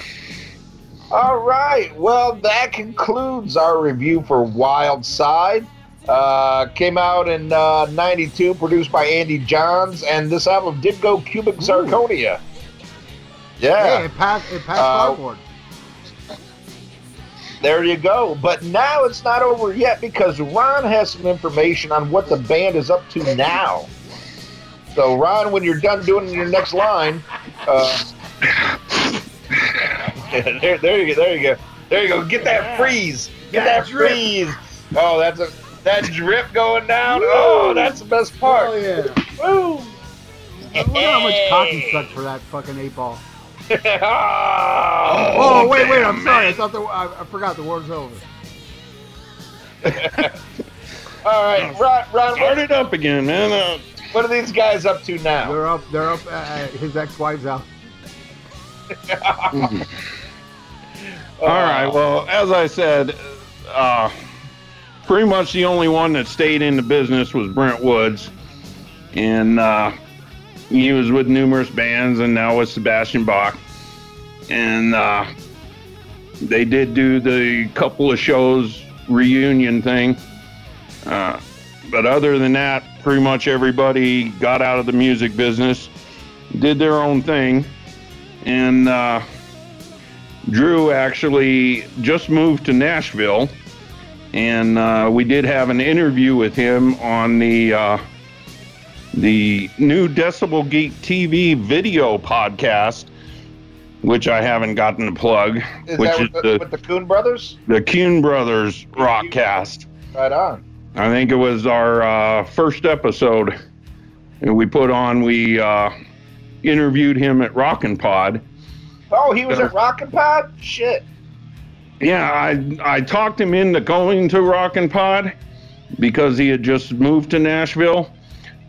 All right. Well, that concludes our review for Wildside. Came out in 92, produced by Andy Johns, and this album did go cubic zirconia. Yeah, hey, it passed cardboard. There you go. But now it's not over yet, because Ron has some information on what the band is up to now. So Ron, when you're done doing your next line, there you go. Get that freeze. Get that freeze. Oh, that's a. That drip going down. Woo! Oh, that's the best part. Oh, yeah. Woo! I wonder how much coffee sucked for that fucking 8-ball. Oh, wait. I'm sorry. I forgot the war's over. All right. Ron, start it up again, man. What are these guys up to now? They're up. His ex-wife's out. All right. Well, as I said, pretty much the only one that stayed in the business was Brent Woods, and He was with numerous bands and now with Sebastian Bach. And they did do the couple of shows reunion thing. But other than that, pretty much everybody got out of the music business, did their own thing. And Drew actually just moved to Nashville. And we did have an interview with him on the new Decibel Geek TV video podcast, which I haven't gotten to plug. Is that with the Kuhn Brothers? The Kuhn Brothers Rockcast. Right on. I think it was our first episode we put on. We interviewed him at Rockin' Pod. Oh, he was at Rockin' Pod? Shit. Yeah, I talked him into going to Rockin' Pod because he had just moved to Nashville,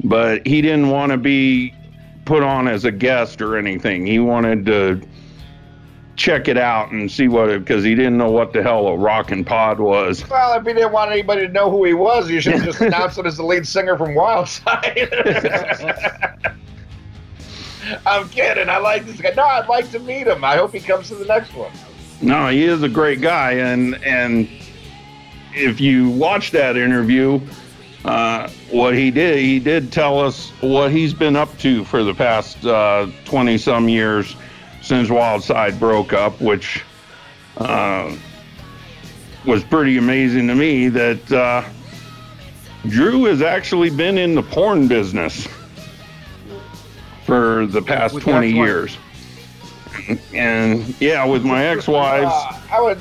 but he didn't want to be put on as a guest or anything. He wanted to check it out and see because he didn't know what the hell a Rockin' Pod was. Well, if he didn't want anybody to know who he was, you should just announce him as the lead singer from Wildside. I'm kidding. I like this guy. No, I'd like to meet him. I hope he comes to the next one. No, he is a great guy, and if you watch that interview, what he did tell us what he's been up to for the past 20-some years since Wildside broke up, which was pretty amazing to me that Drew has actually been in the porn business for the past 20 years. And yeah, with my ex-wives, I would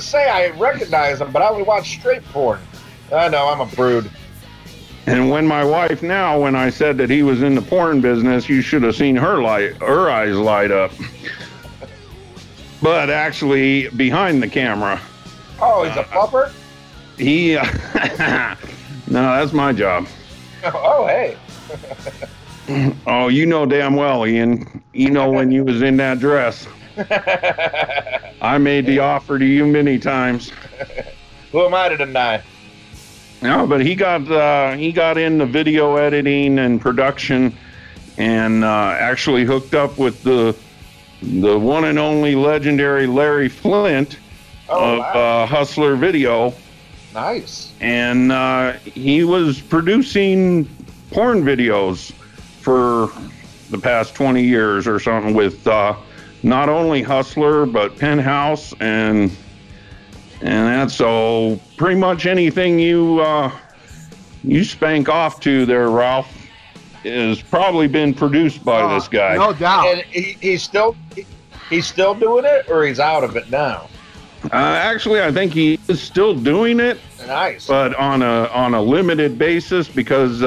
say I recognize them, but I would watch straight porn. I know I'm a prude. And when my wife now, when I said that he was in the porn business, you should have seen her eyes light up. But actually, behind the camera. Oh, he's a pupper? He. No, that's my job. Oh, hey. Oh, you know damn well, Ian. You know when you was in that dress. I made the offer to you many times. Who am I to deny? No, but he got into video editing and production, and actually hooked up with the one and only legendary Larry Flint of Hustler Video. Nice. And he was producing porn videos for the past 20 years or something with not only Hustler but Penthouse and that. So pretty much anything you spank off to there, Ralph, is probably been produced by this guy. No doubt. And he's still doing it, or he's out of it now? Actually, I think he is still doing it. Nice. But on a limited basis because.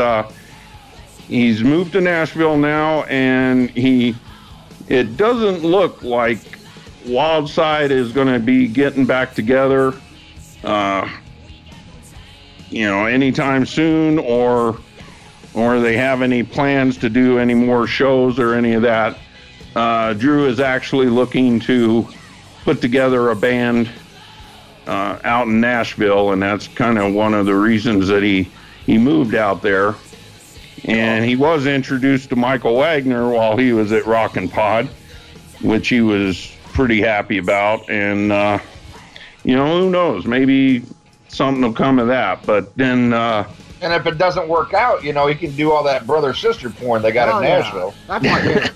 He's moved to Nashville now, and it doesn't look like Wildside is going to be getting back together, anytime soon, or they have any plans to do any more shows or any of that. Drew is actually looking to put together a band out in Nashville, and that's kind of one of the reasons that he moved out there. And he was introduced to Michael Wagner while he was at Rockin' Pod, which he was pretty happy about. And, who knows? Maybe something will come of that. But then... and if it doesn't work out, he can do all that brother-sister porn they got in Nashville. Yeah. That's my favorite.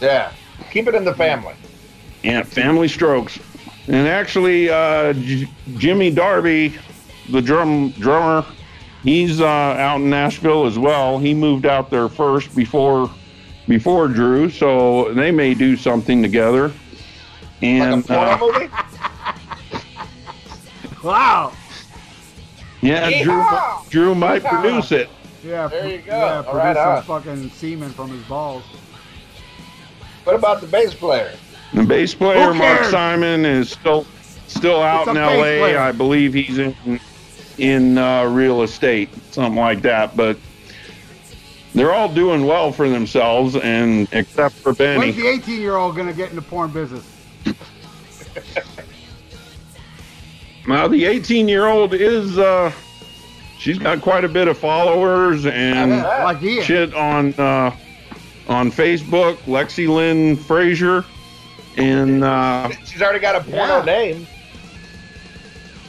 Yeah. Keep it in the family. Yeah, family strokes. And actually, Jimmy Darby, the drummer... He's out in Nashville as well. He moved out there first before Drew, so they may do something together. And, like a porno movie? Wow. Yeah, yeehaw! Drew might produce it. Yeah, there you go. Yeah, all right, some fucking semen from his balls. What about the bass player? The bass player, Mark Simon, is still out in L.A. Player. I believe he's in real estate, something like that, but they're all doing well for themselves, and except for Benny. When's the 18-year-old going to get in the porn business? Well, the 18-year-old is she's got quite a bit of followers and shit on Facebook. Lexi Lynn Frazier, and she's already got a porno name.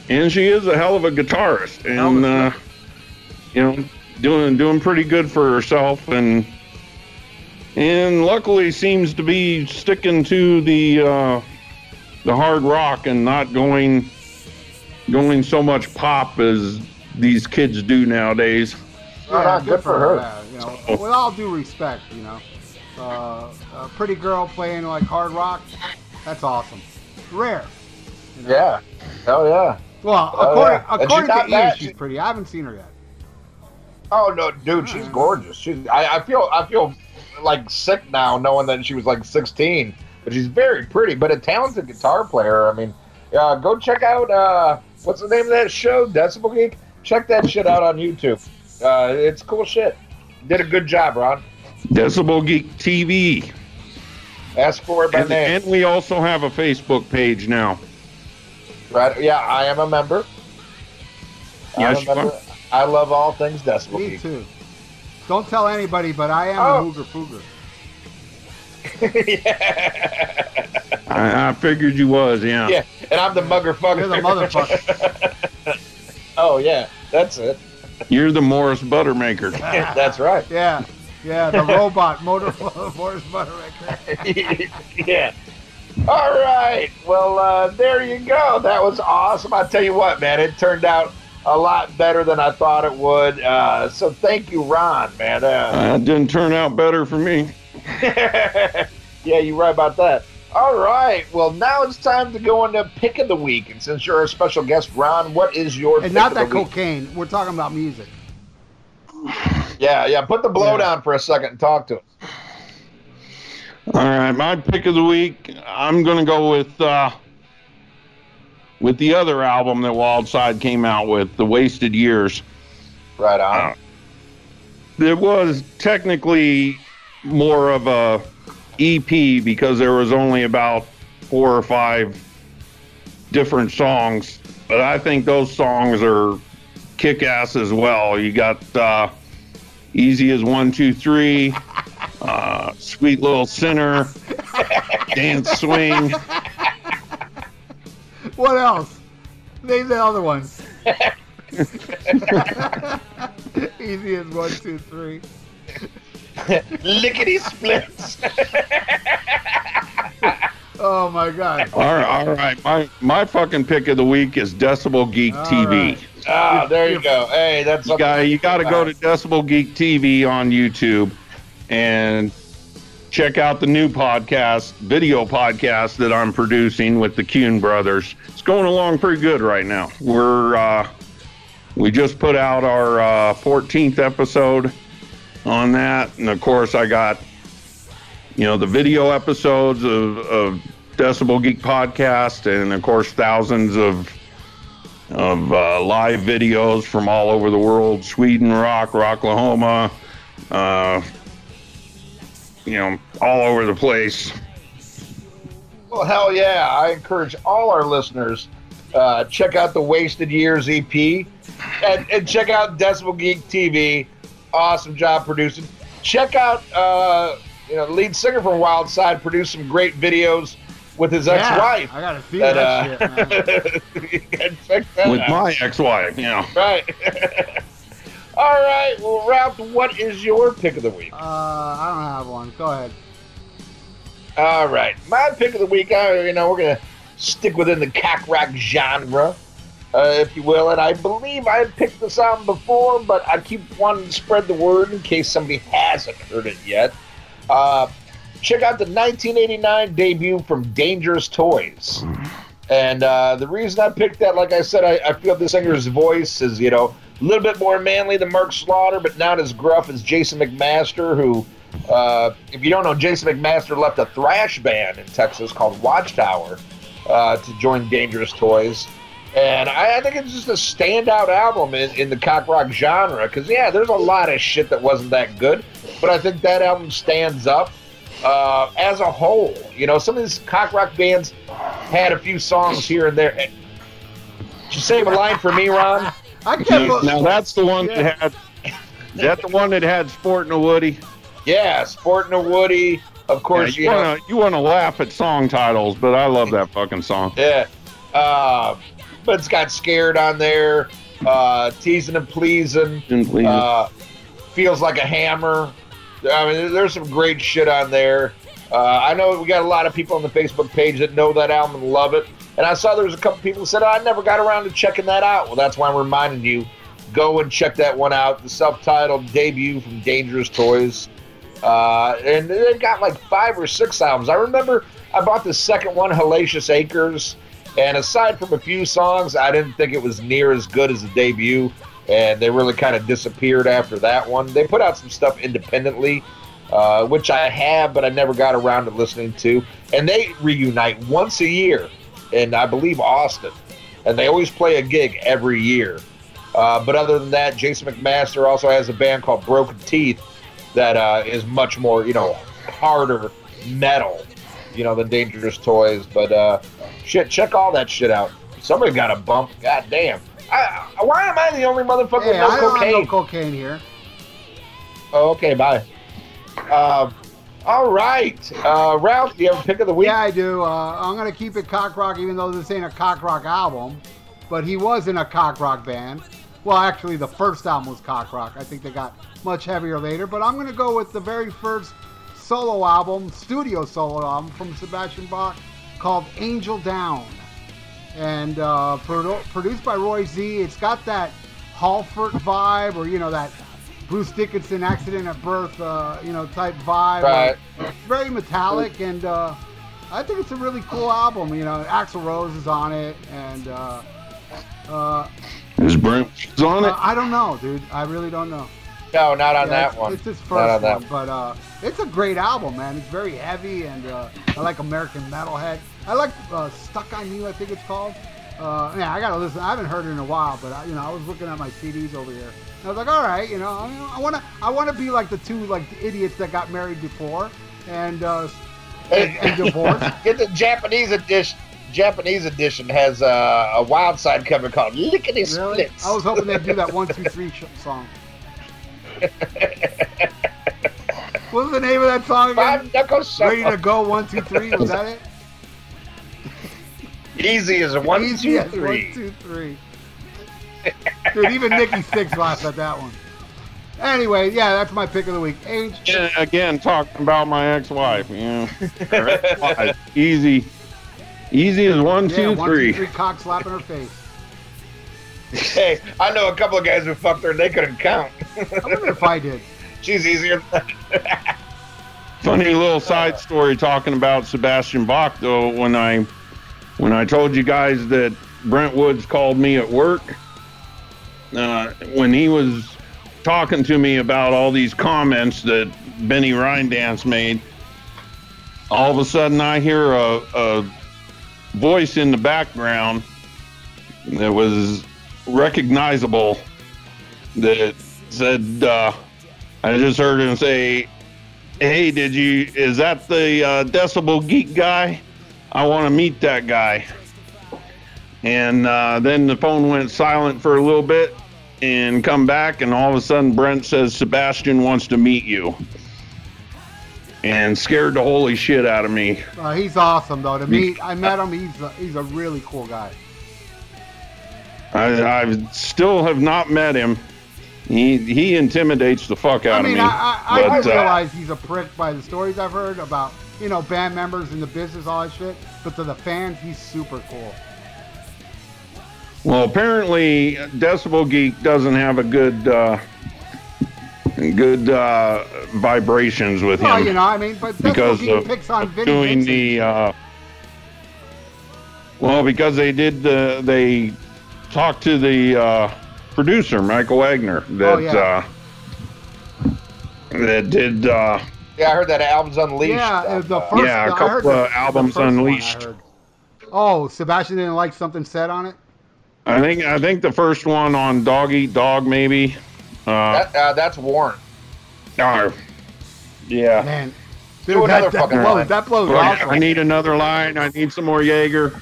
And she is a hell of a guitarist, and you know, doing pretty good for herself, and luckily seems to be sticking to the hard rock and not going so much pop as these kids do nowadays. Yeah, good for her. You know, with all due respect, you know, a pretty girl playing like hard rock, that's awesome. Rare. You know? Yeah. Hell yeah. Well, according to Ian, she's pretty. I haven't seen her yet. Oh no, dude, she's gorgeous. She's. I feel like sick now knowing that she was like 16, but she's very pretty. But a talented guitar player. I mean, go check out what's the name of that show? Decibel Geek. Check that shit out on YouTube. It's cool shit. Did a good job, Ron. Decibel Geek TV. Ask for it by name. And we also have a Facebook page now. Right? Yeah, I am a member. Yes, you are. I love all things Decibel Geek. Me too. Don't tell anybody, but I am a Hooger Fooger. Yeah. I figured you was, yeah. Yeah, and I'm the muggerfucker. You're the motherfucker. Oh, yeah, that's it. You're the Morris Buttermaker. That's right. Yeah, yeah, the robot motor Morris Buttermaker. Yeah. All right, well, there you go. That was awesome. I tell you what, man, it turned out a lot better than I thought it would. So thank you, Ron, man. It didn't turn out better for me. Yeah, you're right about that. All right, well, now it's time to go into Pick of the Week. And since you're a special guest, Ron, what is your Pick of the Week? And not that cocaine. We're talking about music. Yeah, put the blow down for a second and talk to us. All right, my Pick of the Week, I'm going to go with the other album that Wildside came out with, The Wasted Years. Right on. It was technically more of a EP because there was only about 4 or 5 different songs, but I think those songs are kick-ass as well. You got Easy as 1, 2, 3, Sweet Little Sinner, Dance Swing. What else? Name the other ones. Easy as 1, 2, 3. Lickety splits. Oh my god. All right. My fucking pick of the week is Decibel Geek TV. Ah, there you go. Hey, that's you gotta go to Decibel Geek TV on YouTube and check out the new podcast, video podcast that I'm producing with the Kuhn brothers. It's going along pretty good right now. We're we just put out our 14th episode on that, and of course I got, you know, the video episodes of Decibel Geek Podcast, and of course thousands of live videos from all over the world, Sweden Rock, Rocklahoma, you know, all over the place. Well, hell yeah, I encourage all our listeners, check out the Wasted Years EP, and check out Decibel Geek TV. Awesome job producing. Check out, you know, the lead singer from Wildside produced some great videos with his ex-wife. I gotta see that shit, man. Check that out. With my ex-wife, yeah. Right. All right. Well, Ralph, what is your pick of the week? I don't have one. Go ahead. All right, my pick of the week. You know, we're gonna stick within the cock rock genre. If you will, and I believe I picked this album before, but I keep wanting to spread the word in case somebody hasn't heard it yet. Check out the 1989 debut from Dangerous Toys. And the reason I picked that, like I said, I feel the singer's voice is, you know, a little bit more manly than Mark Slaughter, but not as gruff as Jason McMaster, who, if you don't know, Jason McMaster left a thrash band in Texas called Watchtower to join Dangerous Toys. And I think it's just a standout album in the cock rock genre, because, yeah, there's a lot of shit that wasn't that good, but I think that album stands up as a whole. You know, some of these cock rock bands had a few songs here and there. Did you save a line for me, Ron? I can't believe. Now that's the one that had. Is that the one that had Sportin' a Woody? Yeah, Sportin' a Woody. Of course, yeah, you want to laugh at song titles, but I love that fucking song. Yeah, but it's got Scared on there. Teasing and Pleasing. Feels Like a Hammer. I mean, there's some great shit on there. I know we got a lot of people on the Facebook page that know that album and love it. And I saw there was a couple people who said, oh, I never got around to checking that out. Well, that's why I'm reminding you. Go and check that one out. The self-titled debut from Dangerous Toys. And they've got like 5 or 6 albums. I remember I bought the second one, Hellacious Acres. And aside from a few songs, I didn't think it was near as good as the debut. And they really kind of disappeared after that one. They put out some stuff independently, which I have, but I never got around to listening to. And they reunite once a year in, I believe, Austin. And they always play a gig every year. But other than that, Jason McMaster also has a band called Broken Teeth that is much more, you know, harder metal, you know, than Dangerous Toys. But shit, check all that shit out. Somebody got a bump. God damn. Why am I the only motherfucker with no cocaine? I don't have no cocaine here. Oh, okay, bye. All right. Ralph, do you have a pick of the week? Yeah, I do. I'm going to keep it cock rock, even though this ain't a cock rock album. But he was in a cock rock band. Well, actually, the first album was cock rock. I think they got much heavier later. But I'm going to go with the very first solo album, studio solo album from Sebastian Bach called Angel Down. And produced by Roy Z. It's got that Halford vibe, or, you know, that Bruce Dickinson Accident at Birth, you know, type vibe. Right. It's very metallic, and I think it's a really cool album. You know, Axl Rose is on it, and is Brent on it? I don't know, dude. I really don't know. No, not on that one. It's his first one, but it's a great album, man. It's very heavy, and I like American metalhead. I like Stuck on You, I think it's called. Yeah, I gotta listen. I haven't heard it in a while, but I, you know, I was looking at my CDs over here. And I was like, all right, you know, I wanna be like the two like the idiots that got married before and divorced. Get the Japanese edition. Japanese edition has a Wildside cover called "Lickety Splits." Really? I was hoping they'd do that 1, 2, 3 song. What was the name of that song again? Ready to Go 1, 2, 3. Was that it? Easy as 1, 2, 3. 1, 2, 3. Dude, even Nikki Sixx laughed at that one. Anyway, yeah, that's my pick of the week. Again, talking about my ex-wife. Yeah. Easy as 1, 2, 3. 1, 2, 3. Cock slapping her face. Hey, I know a couple of guys who fucked her and they couldn't count. I wonder if I did. She's easier than that. Funny little side story talking about Sebastian Bach, though, when I told you guys that Brent Woods called me at work, when he was talking to me about all these comments that Benny Rindance made, all of a sudden I hear a voice in the background that was recognizable that said, I just heard him say, hey, is that the Decibel Geek guy? I want to meet that guy. And then the phone went silent for a little bit and come back, and all of a sudden Brent says, Sebastian wants to meet you. And scared the holy shit out of me. He's awesome, though. I met him. He's a really cool guy. I still have not met him. He intimidates the fuck out of me. I realize he's a prick by the stories I've heard about, you know, band members in the business, all that shit. But to the fans, he's super cool. Well, apparently, Decibel Geek doesn't have a good vibrations with him. You know, I mean, but Decibel Geek picks on doing the. Because they talked to the producer Michael Wagner that did. I heard that Albums Unleashed. Yeah, the first. Yeah, a couple of Albums Unleashed. Oh, Sebastian didn't like something said on it? I think the first one on Dog Eat Dog, maybe. That's Warren. Yeah. Man, dude, that blows. I need another line. I need some more Jaeger.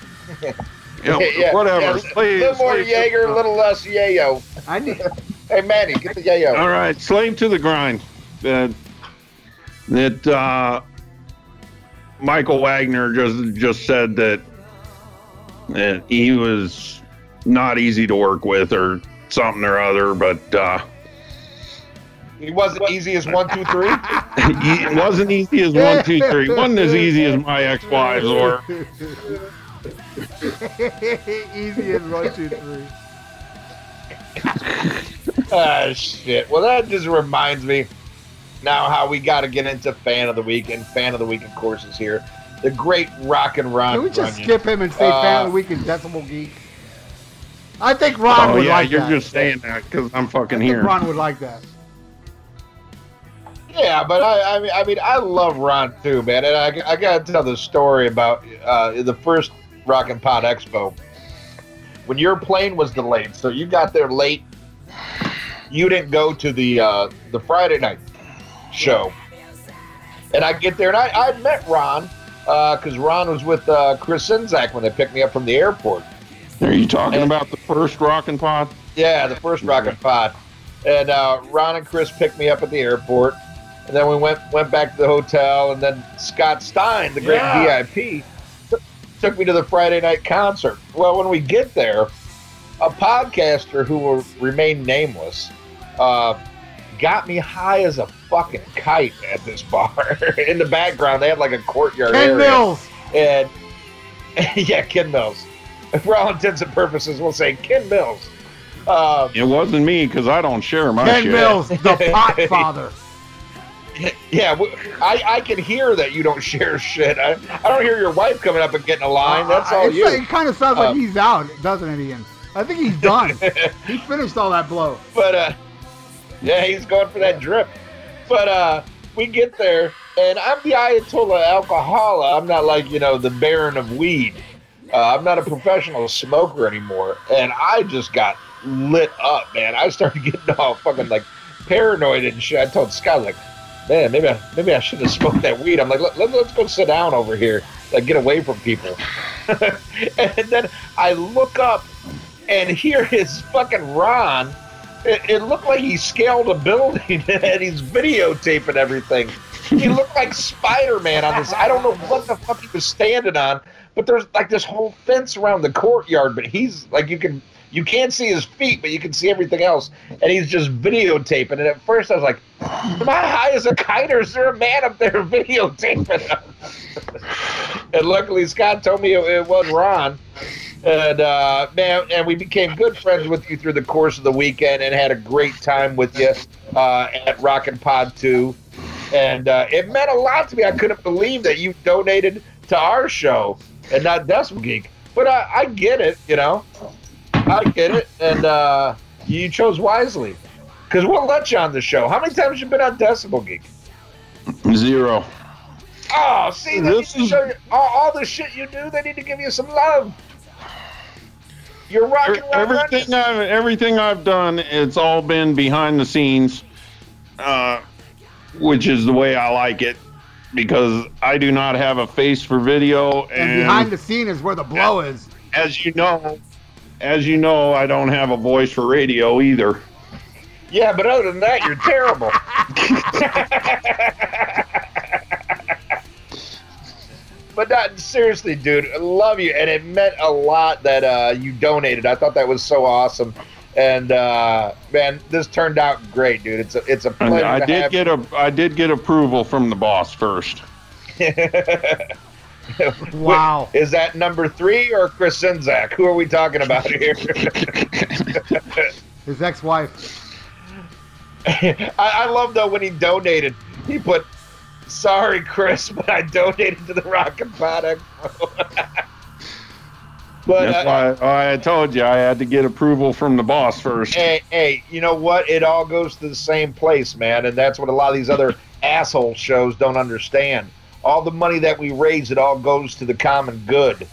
You know, yeah, whatever. Yeah. Please, a little more Jaeger, a little less yayo. I need. Hey, Manny, get the yayo. All right, Slave to the Grind. Michael Wagner just said that he was not easy to work with or something or other, but he wasn't easy as 1, 2, 3. He wasn't easy as 1, 2, 3. Wasn't as easy as my ex-wives were. Easy as 1, 2, 3. Ah, shit. Well, that just reminds me now how we got to get into Fan of the Week, and Fan of the Week, of course, is here. The great Rockin' Ron. Can we just skip him and say Fan of the Week and Decibel Geek? I think Ron would like that. Oh, yeah, you're just saying that because I'm fucking here. I think Ron would like that. Yeah, but I mean, I love Ron, too, man. And I got to tell the story about the first Rockin' Pod Expo. When your plane was delayed, so you got there late. You didn't go to the Friday night show. And I get there, and I met Ron, because Ron was with Chris Sinzak when they picked me up from the airport. Are you talking about the first Rockin' Pod? Yeah, the first Rockin' Pod. And Ron and Chris picked me up at the airport, and then we went back to the hotel, and then Scott Stein, the great VIP, took me to the Friday night concert. Well, when we get there, a podcaster who will remain nameless got me high as a fucking kite at this bar. In the background, they had like a courtyard area. Ken Mills! And, yeah, Ken Mills. For all intents and purposes, we'll say Ken Mills. It wasn't me, because I don't share my shit. Ken Mills, the pot father. Yeah, I can hear that you don't share shit. I don't hear your wife coming up and getting a line. That's all you. It kind of sounds like he's out, doesn't it, Ian? I think he's done. He finished all that blow. But, yeah, he's going for that drip. But we get there, and I'm the Ayatollah Alcohola. I'm not like, the Baron of Weed. I'm not a professional smoker anymore. And I just got lit up, man. I started getting all fucking, like, paranoid and shit. I told Scott, like, man, maybe I should have smoked that weed. I'm like, let's go sit down over here, like get away from people. And then I look up and here is fucking Ron. It looked like he scaled a building and he's videotaping everything. He looked like Spider-Man on this. I don't know what the fuck he was standing on, but there's like this whole fence around the courtyard. But he's like, you can't see his feet, but you can see everything else. And he's just videotaping. And at first I was like, am I high as a kite or is there a man up there videotaping? And luckily Scott told me it was Ron. And, man, and we became good friends with you through the course of the weekend and had a great time with you at Rockin' Pod 2. And it meant a lot to me. I couldn't believe that you donated to our show and not Decibel Geek. But I get it, I get it, and you chose wisely, because we'll let you on the show. How many times have you been on Decibel Geek? 0. Oh, see, they need to show you all the shit you do. They need to give you some love. You're rocking everything I've done. It's all been behind the scenes, which is the way I like it, because I do not have a face for video. And behind the scene is where the blow is. As you know, I don't have a voice for radio either. Yeah, but other than that, you're terrible. But seriously, dude, I love you. And it meant a lot that you donated. I thought that was so awesome. And, man, this turned out great, dude. It's a pleasure I did get approval from the boss first. Wow. Wait, is that number 3 or Chris Sinzak? Who are we talking about here? His ex-wife. I love, though, when he donated, he put, sorry, Chris, but I donated to the Rockin' Pod Expo. But that's why I told you I had to get approval from the boss first. Hey, you know what? It all goes to the same place, man, and that's what a lot of these other asshole shows don't understand. All the money that we raise, it all goes to the common good.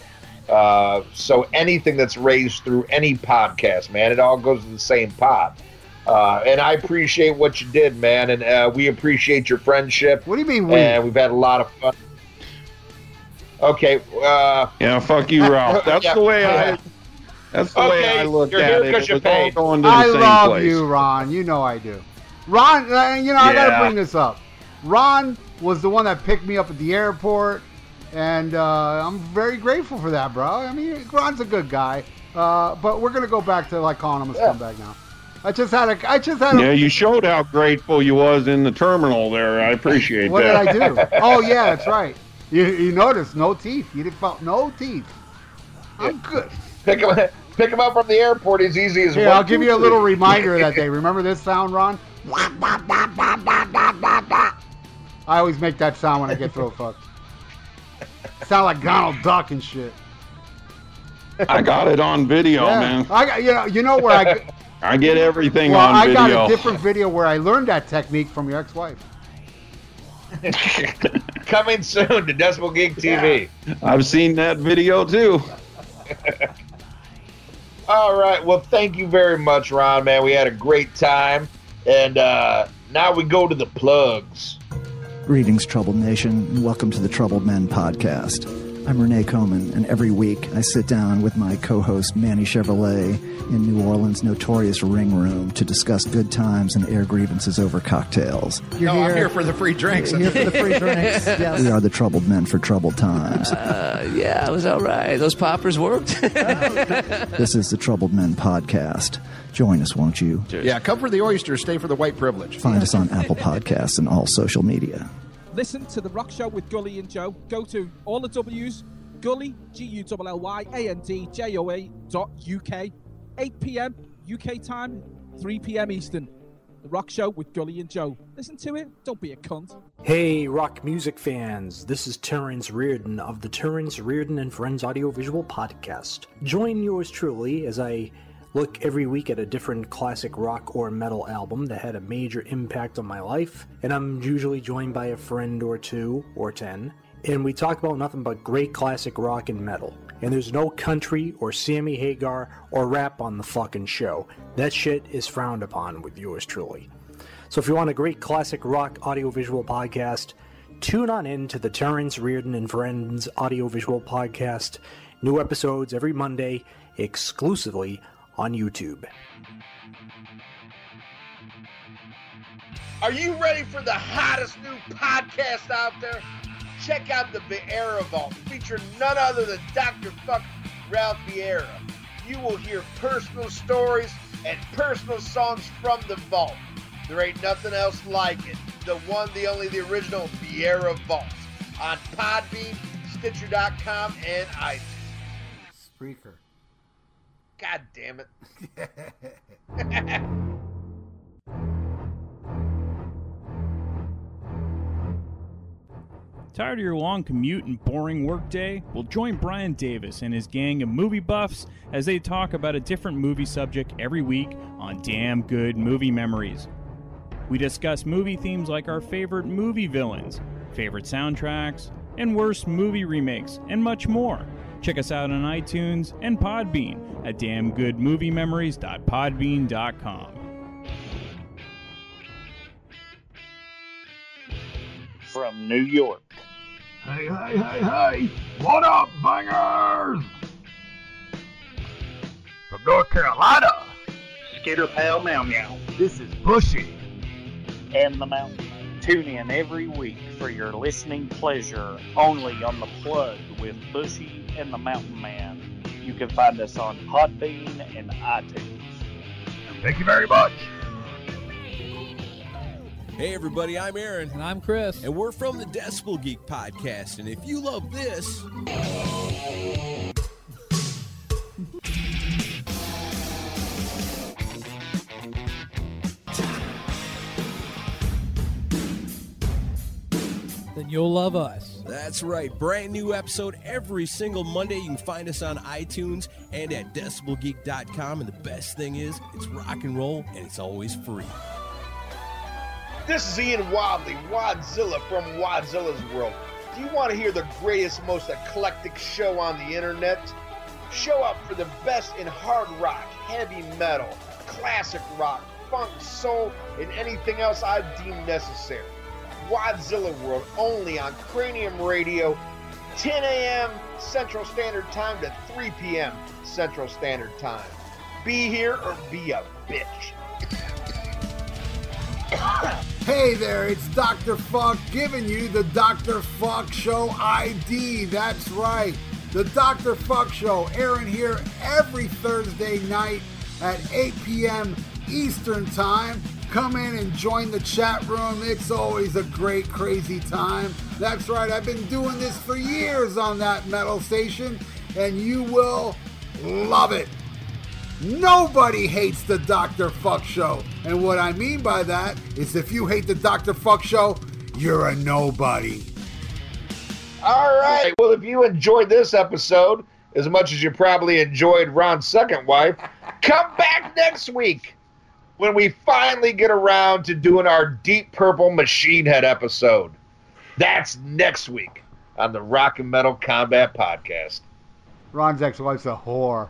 So anything that's raised through any podcast, man, it all goes to the same pot. And I appreciate what you did, man, and we appreciate your friendship. What do you mean we? And we've had a lot of fun. Okay. Yeah, fuck you, Ralph. That's the way I. That's the way I look at it. It's all going to the same place. I love you, Ron. You know I do. Ron, I gotta bring this up. Ron was the one that picked me up at the airport, and I'm very grateful for that, bro. I mean, Ron's a good guy, but we're gonna go back to like calling him a scumbag now. I just had a. Yeah, you showed how grateful you was in the terminal there. I appreciate that. What did I do? Oh yeah, that's right. You noticed no teeth. You felt no teeth. I'm good. Pick him up from the airport is easy as well. Yeah, I'll give you a little reminder of that day. Remember this sound, Ron? I always make that sound when I get throat fucked. Sound like Donald Duck and shit. I got it on video, man. I get everything on video. I got a different video where I learned that technique from your ex-wife. Coming soon to Decibel Geek TV. Yeah. I've seen that video too. All right. Well, thank you very much, Ron, man. We had a great time. And now we go to the plugs. Greetings, Troubled Nation, and welcome to the Troubled Men Podcast. I'm Renee Coman, and every week I sit down with my co-host Manny Chevrolet in New Orleans' notorious Ring Room to discuss good times and air grievances over cocktails. I'm here for the free drinks. You're here for the free drinks, yes. We are the Troubled Men for Troubled Times. Yeah, it was all right. Those poppers worked. This is the Troubled Men Podcast. Join us, won't you? Cheers. Yeah, come for the oysters, stay for the white privilege. Find us on Apple Podcasts and all social media. Listen to The Rock Show with Gully and Joe. Go to all the W's, Gully, GULLYANDJOA.UK, 8 p.m. UK time, 3 p.m. Eastern. The Rock Show with Gully and Joe. Listen to it. Don't be a cunt. Hey, rock music fans. This is Terrence Reardon of the Terrence Reardon and Friends Audiovisual Podcast. Join yours truly as I look every week at a different classic rock or metal album that had a major impact on my life, and I'm usually joined by a friend or two, or 10, and we talk about nothing but great classic rock and metal. And there's no country or Sammy Hagar or rap on the fucking show. That shit is frowned upon with yours truly. So if you want a great classic rock audiovisual podcast, tune on in to the Terrence Reardon and Friends Audiovisual Podcast. New episodes every Monday, exclusively on YouTube. Are you ready for the hottest new podcast out there? Check out the Vieira Vault, featuring none other than Dr. Fuck Ralph Vieira. You will hear personal stories and personal songs from the vault. There ain't nothing else like it. The one, the only, the original Vieira Vault on Podbean, Stitcher.com, and iTunes. Spreaker. God damn it. Tired of your long commute and boring work day? Well, join Brian Davis and his gang of movie buffs as they talk about a different movie subject every week on Damn Good Movie Memories. We discuss movie themes like our favorite movie villains, favorite soundtracks, and worst movie remakes, and much more. Check us out on iTunes and Podbean at damngoodmoviememories.podbean.com. From New York. Hey. What up, bangers? From North Carolina. Skitter Pal Meow Meow. This is Bushy. And the Mountain. Tune in every week for your listening pleasure only on The Plug with Bushy and the Mountain Man. You can find us on Podbean and iTunes. Thank you very much. Hey everybody, I'm Aaron. And I'm Chris. And we're from the Decibel Geek Podcast. And if you love this... then you'll love us. That's right. Brand new episode every single Monday. You can find us on iTunes and at decibelgeek.com. And the best thing is, it's rock and roll, and it's always free. This is Ian Wadley, Wadzilla from Wadzilla's World. Do you want to hear the greatest, most eclectic show on the internet? Show up for the best in hard rock, heavy metal, classic rock, funk, soul, and anything else I deem necessary. Wadzilla World, only on Cranium Radio, 10 a.m. Central Standard Time to 3 p.m. Central Standard Time. Be here or be a bitch. Hey there, it's Dr. Funk giving you the Dr. Funk Show ID. That's right, the Dr. Funk Show, airing here every Thursday night at 8 p.m. Eastern Time. Come in and join the chat room. It's always a great, crazy time. That's right, I've been doing this for years on that metal station, and you will love it. Nobody hates the Dr. Fuck Show. And what I mean by that is if you hate the Dr. Fuck Show, you're a nobody. All right. Well, if you enjoyed this episode as much as you probably enjoyed Ron's second wife, come back next week when we finally get around to doing our Deep Purple Machine Head episode. That's next week on the Rock and Metal Combat Podcast. Ron's ex-wife's a whore.